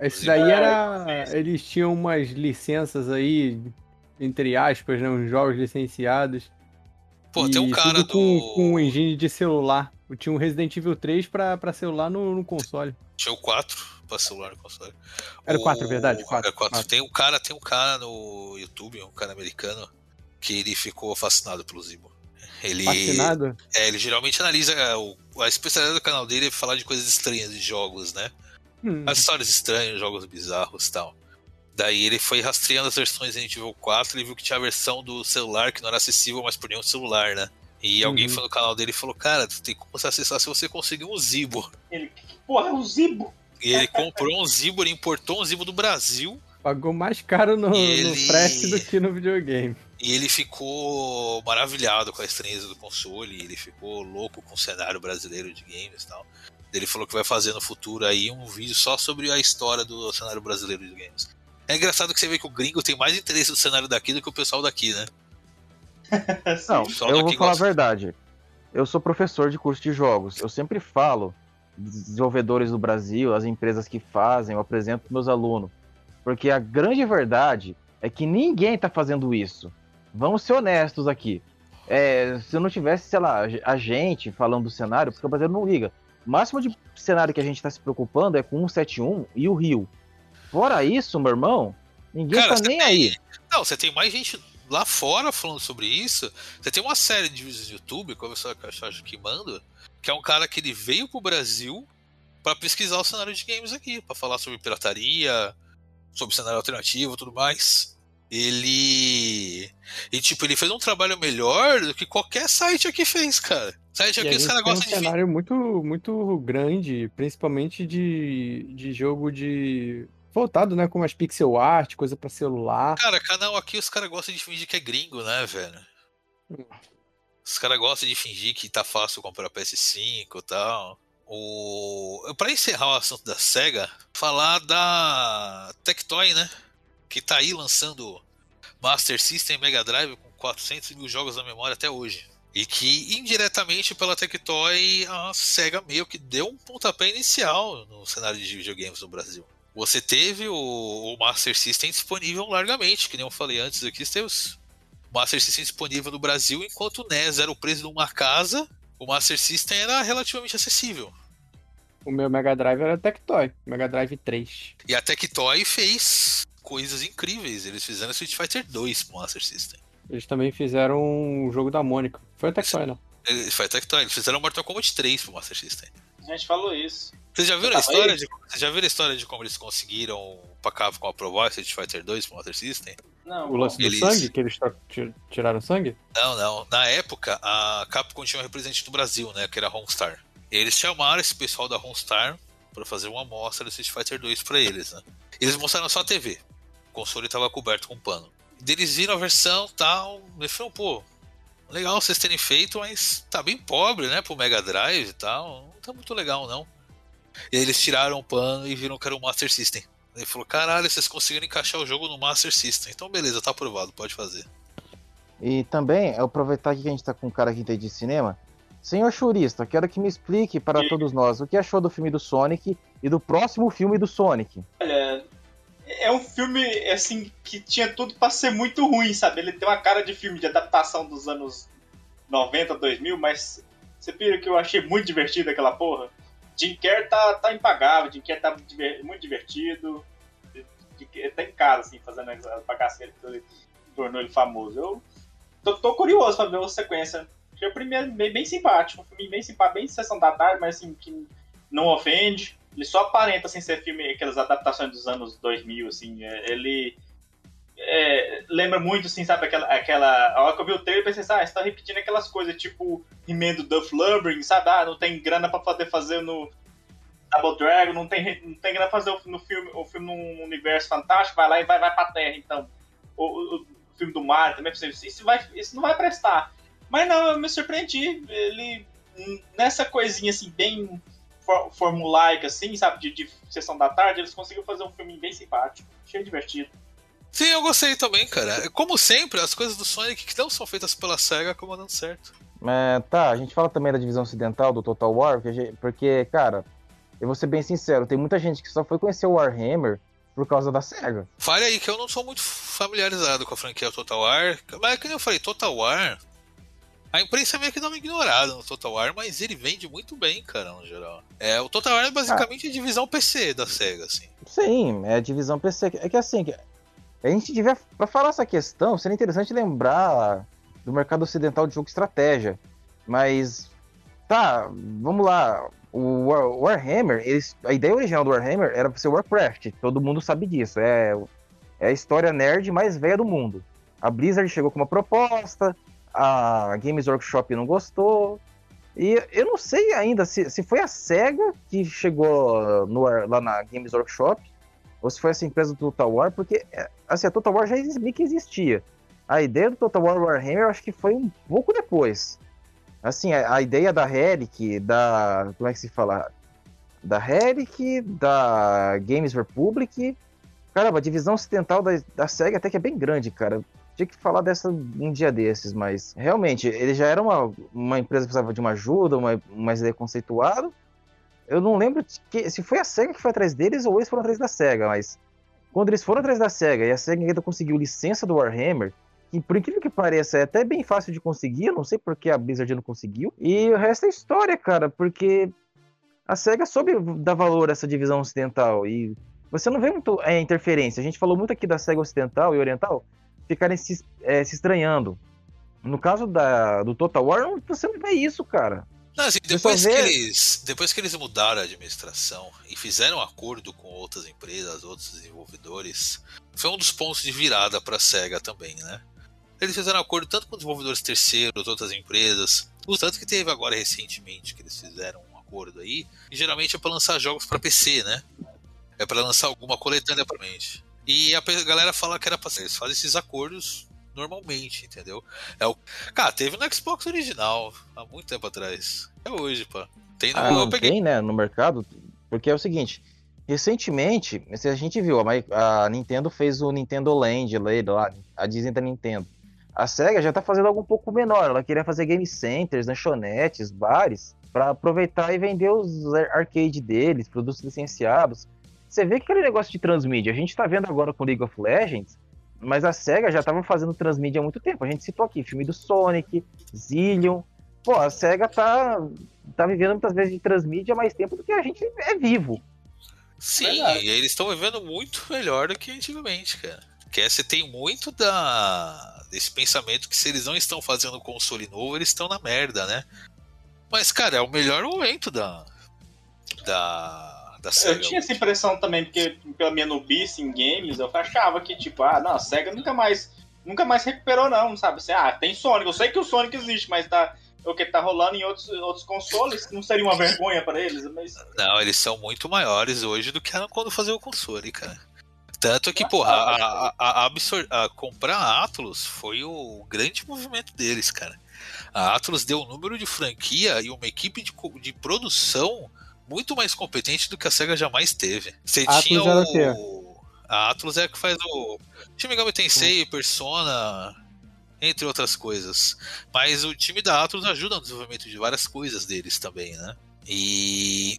Esse daí era... eles tinham umas licenças aí, entre aspas, né? Uns jogos licenciados. Pô, tem um cara do... com um engine de celular. Tinha um Resident Evil 3 pra celular no console. Tinha o 4 pra celular no console. Era o 4, verdade? Era 4. Tem um cara no YouTube, um cara americano, que ele ficou fascinado pelo Zibo. Fascinado? Ele geralmente analisa... A especialidade do canal dele é falar de coisas estranhas de jogos, né? As histórias estranhas, jogos bizarros e tal. Daí ele foi rastreando as versões Resident Evil 4, ele viu que tinha a versão do celular que não era acessível mais por nenhum celular, né? E alguém foi no canal dele e falou, cara, tu tem como você acessar se você conseguir um Zibo. Ele, que porra, é um Zibo? E ele comprou um Zibo, ele importou um Zibo do Brasil. Pagou mais caro no frete do que no videogame. E ele ficou maravilhado com a estranheza do console, ele ficou louco com o cenário brasileiro de games e tal. Ele falou que vai fazer no futuro aí um vídeo só sobre a história do cenário brasileiro de games. É engraçado que você vê que o gringo tem mais interesse no cenário daqui do que o pessoal daqui, né? Não, eu vou falar a verdade. Eu sou professor de curso de jogos. Eu sempre falo dos desenvolvedores do Brasil, as empresas que fazem, eu apresento para meus alunos. Porque a grande verdade é que ninguém tá fazendo isso. Vamos ser honestos aqui. Se eu não tivesse, sei lá, a gente falando do cenário, porque o brasileiro não liga. O máximo de cenário que a gente tá se preocupando é com 171 e o Rio. Fora isso, meu irmão, ninguém tá nem aí. Não, você tem mais gente lá fora falando sobre isso. Você tem uma série de vídeos no YouTube, como eu acho que manda, que é um cara que ele veio pro Brasil pra pesquisar o cenário de games aqui, pra falar sobre pirataria, sobre cenário alternativo e tudo mais. Ele fez um trabalho melhor do que qualquer site aqui fez, cara. Site aqui os caras gostam de cenário muito, muito grande, principalmente de jogo de... voltado, né, com umas pixel art, coisa pra celular. Cara, canal aqui os caras gostam de fingir que é gringo, né, velho? Os caras gostam de fingir que tá fácil comprar PS5 e tal. Pra encerrar o assunto da SEGA, falar da Tectoy, né? Que tá aí lançando Master System e Mega Drive com 400 mil jogos na memória até hoje. E que, indiretamente, pela Tectoy, a SEGA meio que deu um pontapé inicial no cenário de videogames no Brasil. Você teve o Master System disponível largamente, que nem eu falei antes aqui, teve o Master System disponível no Brasil, enquanto o NES era o preço de uma casa. O Master System era relativamente acessível. O meu Mega Drive era a Tectoy, Mega Drive 3. E a Tectoy fez coisas incríveis. Eles fizeram Street Fighter 2 pro Master System. Eles também fizeram o jogo da Mônica. Foi a Tectoy, não? Foi a Tectoy. Eles fizeram o Mortal Kombat 3 pro Master System. A gente falou isso. Vocês já viram a história de como eles conseguiram pacar com a Pro Street Fighter 2 pro Master System? Não, o lance do sangue? Que eles tiraram sangue? Não. Na época, a Capcom tinha um representante do Brasil, né? Que era a Romstar. Eles chamaram esse pessoal da Romstar pra fazer uma amostra do Street Fighter 2 pra eles, né? Eles mostraram só a TV. O console tava coberto com pano. Eles viram a versão e tal. Eles falaram, pô, legal vocês terem feito, mas tá bem pobre, né? Pro Mega Drive e tal. Não tá muito legal, não. E aí eles tiraram o pano e viram que era o Master System. Ele falou, caralho, vocês conseguiram encaixar o jogo no Master System. Então beleza, tá aprovado, pode fazer. E também, eu aproveitar aqui que a gente tá com um cara que entende de cinema. Senhor Churista, quero que me explique para todos nós o que achou do filme do Sonic e do próximo filme do Sonic. Olha, é um filme, assim, que tinha tudo pra ser muito ruim, sabe? Ele tem uma cara de filme de adaptação dos anos 90, 2000, mas você pira que eu achei muito divertido aquela porra. Jim Carrey tá impagável, Jim Carrey tá muito divertido, ele tá em casa, assim, fazendo as bagaças que ele tornou ele famoso. Eu tô curioso pra ver a sequência. Achei o primeiro bem simpático, um filme bem simpático, bem Sessão da Tarde, mas assim, que não ofende. Ele só aparenta, assim, ser filme, aquelas adaptações dos anos 2000, assim, ele lembra muito, assim, sabe, aquela... A hora que eu vi o trailer, eu pensei, você tá repetindo aquelas coisas, tipo, He-Man do Duff Lumbering, sabe? Não tem grana pra poder fazer no Double Dragon, não tem grana pra fazer o filme num universo fantástico, vai lá e vai pra Terra, então. O filme do Mario também, isso não vai prestar. Mas não, eu me surpreendi, ele... Nessa coisinha, assim, bem formulaica, assim, sabe, de Sessão da Tarde, eles conseguiram fazer um filme bem simpático, cheio divertido. Sim, eu gostei também, cara. Como sempre, as coisas do Sonic que não são feitas pela SEGA acabam dando certo. A gente fala também da divisão ocidental do Total War, porque, cara, eu vou ser bem sincero, tem muita gente que só foi conhecer o Warhammer por causa da SEGA. Fale aí que eu não sou muito familiarizado com a franquia Total War, mas é que nem eu falei, Total War, a imprensa meio que dá uma ignorada no Total War, mas ele vende muito bem, cara, no geral. O Total War é basicamente a divisão PC da SEGA, assim. Sim, é a divisão PC. É que assim... A gente tiver, pra falar essa questão, seria interessante lembrar do mercado ocidental de jogo estratégia. Mas, tá, vamos lá. O Warhammer, a ideia original do Warhammer era pra ser Warcraft. Todo mundo sabe disso. É a história nerd mais velha do mundo. A Blizzard chegou com uma proposta, a Games Workshop não gostou. E eu não sei ainda se foi a SEGA que chegou lá na Games Workshop ou se foi essa empresa do Total War, porque assim, a Total War já existia. A ideia do Total War Warhammer eu acho que foi um pouco depois. Assim, a ideia da Relic, da... como é que se fala? Da Relic, da Games Republic... Caramba, a divisão ocidental da SEGA até que é bem grande, cara. Tinha que falar dessa um dia desses, mas... Realmente, ele já era uma empresa que precisava de uma ajuda, uma ideia conceituada. Eu não lembro se foi a SEGA que foi atrás deles ou eles foram atrás da SEGA, mas... Quando eles foram atrás da SEGA e a SEGA ainda conseguiu licença do Warhammer... E por incrível que pareça, é até bem fácil de conseguir, não sei porque a Blizzard não conseguiu. E o resto é história, cara, porque a SEGA soube dar valor a essa divisão ocidental. E você não vê muito interferência. A gente falou muito aqui da SEGA ocidental e oriental ficarem se estranhando. No caso do Total War, você não vê isso, cara. Não, assim, depois que eles mudaram a administração e fizeram um acordo com outras empresas, outros desenvolvedores, foi um dos pontos de virada para a SEGA também, né? Eles fizeram acordo tanto com desenvolvedores terceiros, outras empresas, o tanto que teve agora recentemente que eles fizeram um acordo aí, e geralmente é para lançar jogos para PC, né? É para lançar alguma coletânea para mente. E a galera fala que era para ser, eles fazem esses acordos normalmente, entendeu? Cara, teve no Xbox original, há muito tempo atrás. É hoje, pá. Tem no... eu peguei. Tem, né, no mercado, porque é o seguinte... Recentemente, a gente viu, a Nintendo fez o Nintendo Land, a Disney da Nintendo. A SEGA já tá fazendo algo um pouco menor. Ela queria fazer game centers, lanchonetes, bares, para aproveitar e vender os arcade deles, produtos licenciados. Você vê que aquele negócio de transmídia, a gente tá vendo agora com League of Legends, mas a SEGA já tava fazendo transmídia há muito tempo. A gente citou aqui filme do Sonic, Zillion. Pô, a SEGA tá vivendo muitas vezes de transmídia mais tempo do que a gente é vivo. Sim, e eles estão vivendo muito melhor do que antigamente, cara. Porque você tem muito desse pensamento que se eles não estão fazendo console novo, eles estão na merda, né? Mas, cara, é o melhor momento da SEGA. Eu tinha essa impressão também, porque pela minha nubice em games, eu achava que, tipo, a SEGA nunca mais recuperou, não, sabe? Assim, tem Sonic, eu sei que o Sonic existe, mas tá... O que tá rolando em outros consoles, não seria uma vergonha para eles? Mas... Não, eles são muito maiores hoje do que eram quando faziam o console, cara. Tanto que, porra, comprar a Atlus foi o grande movimento deles, cara. A Atlus deu um número de franquia e uma equipe de produção muito mais competente do que a SEGA jamais teve. Você tinha A Atlus é a que faz o Shin Megami Tensei, Persona... entre outras coisas, mas o time da Atlus ajuda no desenvolvimento de várias coisas deles também, né? E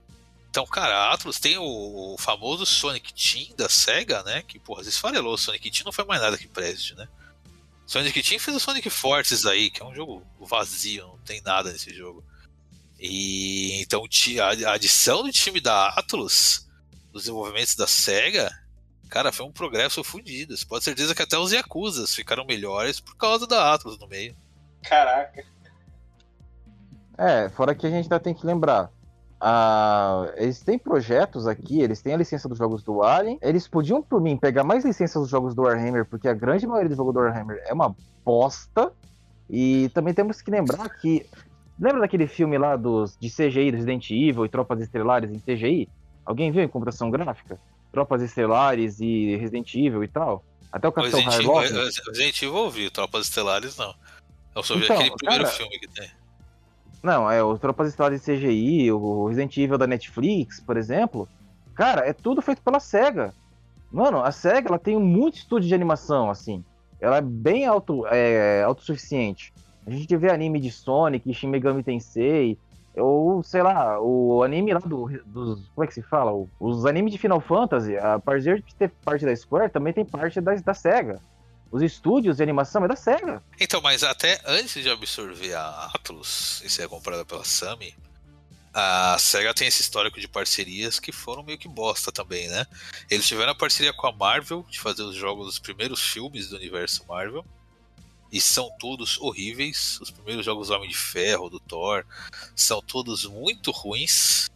então, cara, a Atlus tem o famoso Sonic Team da SEGA, né? Que, porra, às vezes farelou, o Sonic Team não foi mais nada que preste, né? O Sonic Team fez o Sonic Forces aí, que é um jogo vazio, não tem nada nesse jogo. E então a adição do time da Atlus, dos desenvolvimentos da SEGA, cara, foi um progresso fudido. Você pode ter certeza que até os Yakuzas ficaram melhores por causa da Atlus no meio. Caraca. Fora que a gente ainda tem que lembrar. Eles têm projetos aqui, eles têm a licença dos jogos do Alien. Eles podiam, por mim, pegar mais licenças dos jogos do Warhammer, porque a grande maioria do jogo do Warhammer é uma bosta. E também temos que lembrar que... Lembra daquele filme lá de CGI, do Resident Evil e Tropas Estelares em CGI? Alguém viu em computação gráfica? Tropas Estelares e Resident Evil e tal. Até o Capitão Harlock. Resident Evil eu vi, Tropas Estelares não. Eu só vi aquele primeiro filme que tem. Não, o Tropas Estelares de CGI, o Resident Evil da Netflix, por exemplo. Cara, é tudo feito pela SEGA. Mano, a SEGA, ela tem muito estúdio de animação, assim. Ela é bem autossuficiente. A gente vê anime de Sonic, Shin Megami Tensei... Ou, sei lá, o anime lá dos... Como é que se fala? Os animes de Final Fantasy, apesar de ter parte da Square, também tem parte da SEGA. Os estúdios de animação é da SEGA. Então, mas até antes de absorver a Atlus e ser comprada pela Sammy, a SEGA tem esse histórico de parcerias que foram meio que bosta também, né? Eles tiveram a parceria com a Marvel, de fazer os jogos dos primeiros filmes do universo Marvel. e são todos horríveis. Os primeiros jogos do Homem de Ferro, do Thor, são todos muito ruins.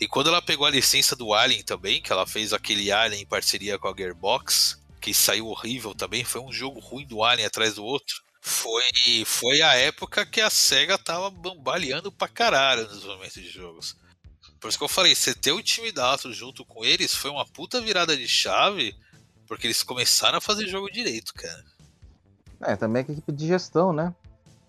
E quando ela pegou a licença do Alien também, que ela fez aquele Alien em parceria com a Gearbox, que saiu horrível também, foi um jogo ruim do Alien atrás do outro. Foi a época que a SEGA tava bambaleando pra caralho nos momentos de jogos. Por isso que eu falei, você ter o time da Atlus junto com eles foi uma puta virada de chave, porque eles começaram a fazer jogo direito, cara. É, também é equipe de gestão, né?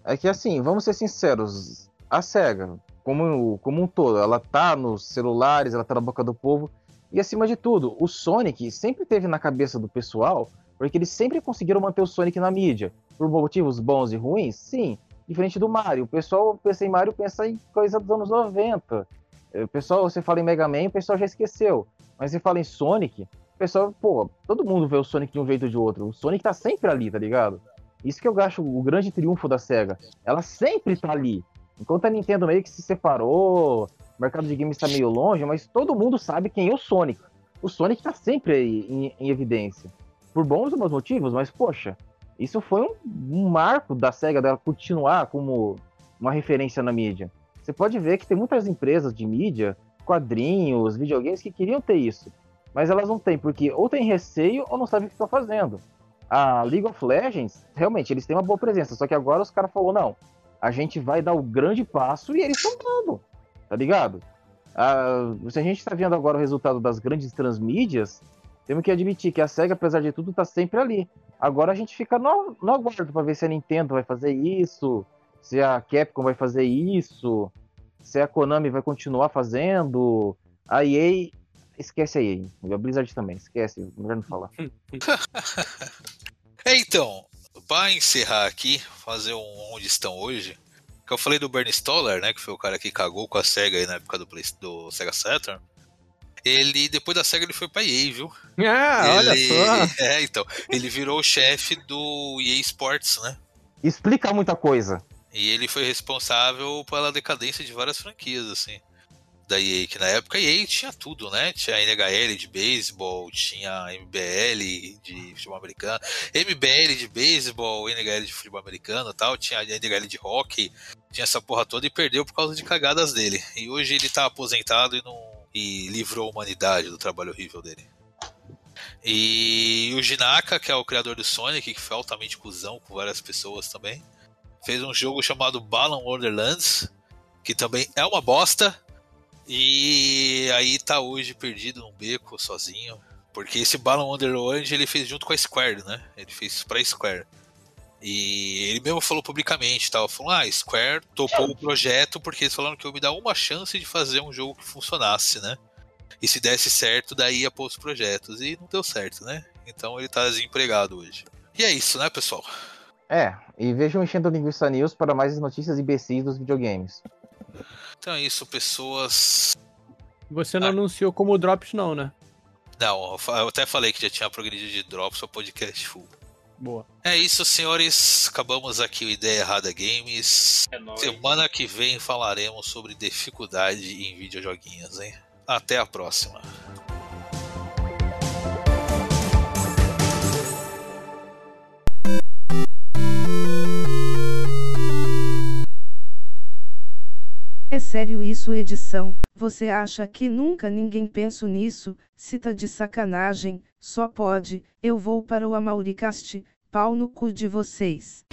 É que assim, vamos ser sinceros, a SEGA, como um todo, ela tá nos celulares, ela tá na boca do povo, e acima de tudo, o Sonic sempre teve na cabeça do pessoal, porque eles sempre conseguiram manter o Sonic na mídia, por motivos bons e ruins, sim, diferente do Mario. O pessoal pensa em Mario, pensa em coisa dos anos 90, o pessoal, você fala em Mega Man, o pessoal já esqueceu, mas você fala em Sonic, o pessoal, pô, todo mundo vê o Sonic de um jeito ou de outro, o Sonic tá sempre ali, tá ligado? Isso que eu acho o grande triunfo da SEGA, ela sempre tá ali, enquanto a Nintendo meio que se separou, o mercado de games tá meio longe, mas todo mundo sabe quem é o Sonic tá sempre aí em evidência, por bons ou maus motivos, mas poxa, isso foi um marco da SEGA, dela continuar como uma referência na mídia. Você pode ver que tem muitas empresas de mídia, quadrinhos, videogames que queriam ter isso. Mas elas não têm, porque ou tem receio ou não sabem o que estão fazendo. A League of Legends, realmente, eles têm uma boa presença. Só que agora os caras falaram, não, a gente vai dar o grande passo e eles estão dando, tá ligado? Se a gente está vendo agora o resultado das grandes transmídias, temos que admitir que a SEGA, apesar de tudo, está sempre ali. Agora a gente fica no aguardo para ver se a Nintendo vai fazer isso, se a Capcom vai fazer isso, se a Konami vai continuar fazendo, a EA, esquece a EA, a Blizzard também, esquece, melhor não falar. Então, para encerrar aqui, fazer onde estão hoje, que eu falei do Bernie Stolar, né, que foi o cara que cagou com a SEGA aí na época do Sega Saturn, ele, depois da SEGA, ele foi pra EA, viu? Olha só! Então, ele virou o chefe do EA Sports, né? Explica muita coisa. E ele foi responsável pela decadência de várias franquias, assim, da EA, que na época a EA tinha tudo, né? Tinha NHL de beisebol, tinha MBL de futebol americano, MBL de beisebol, NHL de futebol americano e tal, tinha NHL de hockey, tinha essa porra toda e perdeu por causa de cagadas dele. E hoje ele tá aposentado e livrou a humanidade do trabalho horrível dele. E o Yuji Naka, que é o criador do Sonic, que foi altamente cuzão com várias pessoas também, fez um jogo chamado Balan Wonderlands, que também é uma bosta, e aí tá hoje perdido num beco sozinho, porque esse Balan Wonderland ele fez junto com a Square, né? Ele fez pra Square. E ele mesmo falou publicamente, tá? Falou, Square topou o projeto porque eles falaram que eu me dar uma chance de fazer um jogo que funcionasse, né? E se desse certo, daí ia pôr os projetos. E não deu certo, né? Então ele tá desempregado hoje. E é isso, né, pessoal? E vejam Enchendo Linguiça News para mais notícias imbecis dos videogames. Então é isso, pessoas. Você não anunciou como Drops, não, né? Não, eu até falei que já tinha progredido de Drops ao podcast full. Boa. É isso, senhores. Acabamos aqui o Ideia Errada Games. Semana que vem falaremos sobre dificuldade em videojoguinhos, hein? Até a próxima. É sério isso, edição? Você acha que nunca ninguém pensa nisso? Se tá de sacanagem, só pode. Eu vou para o Amauricast, pau no cu de vocês.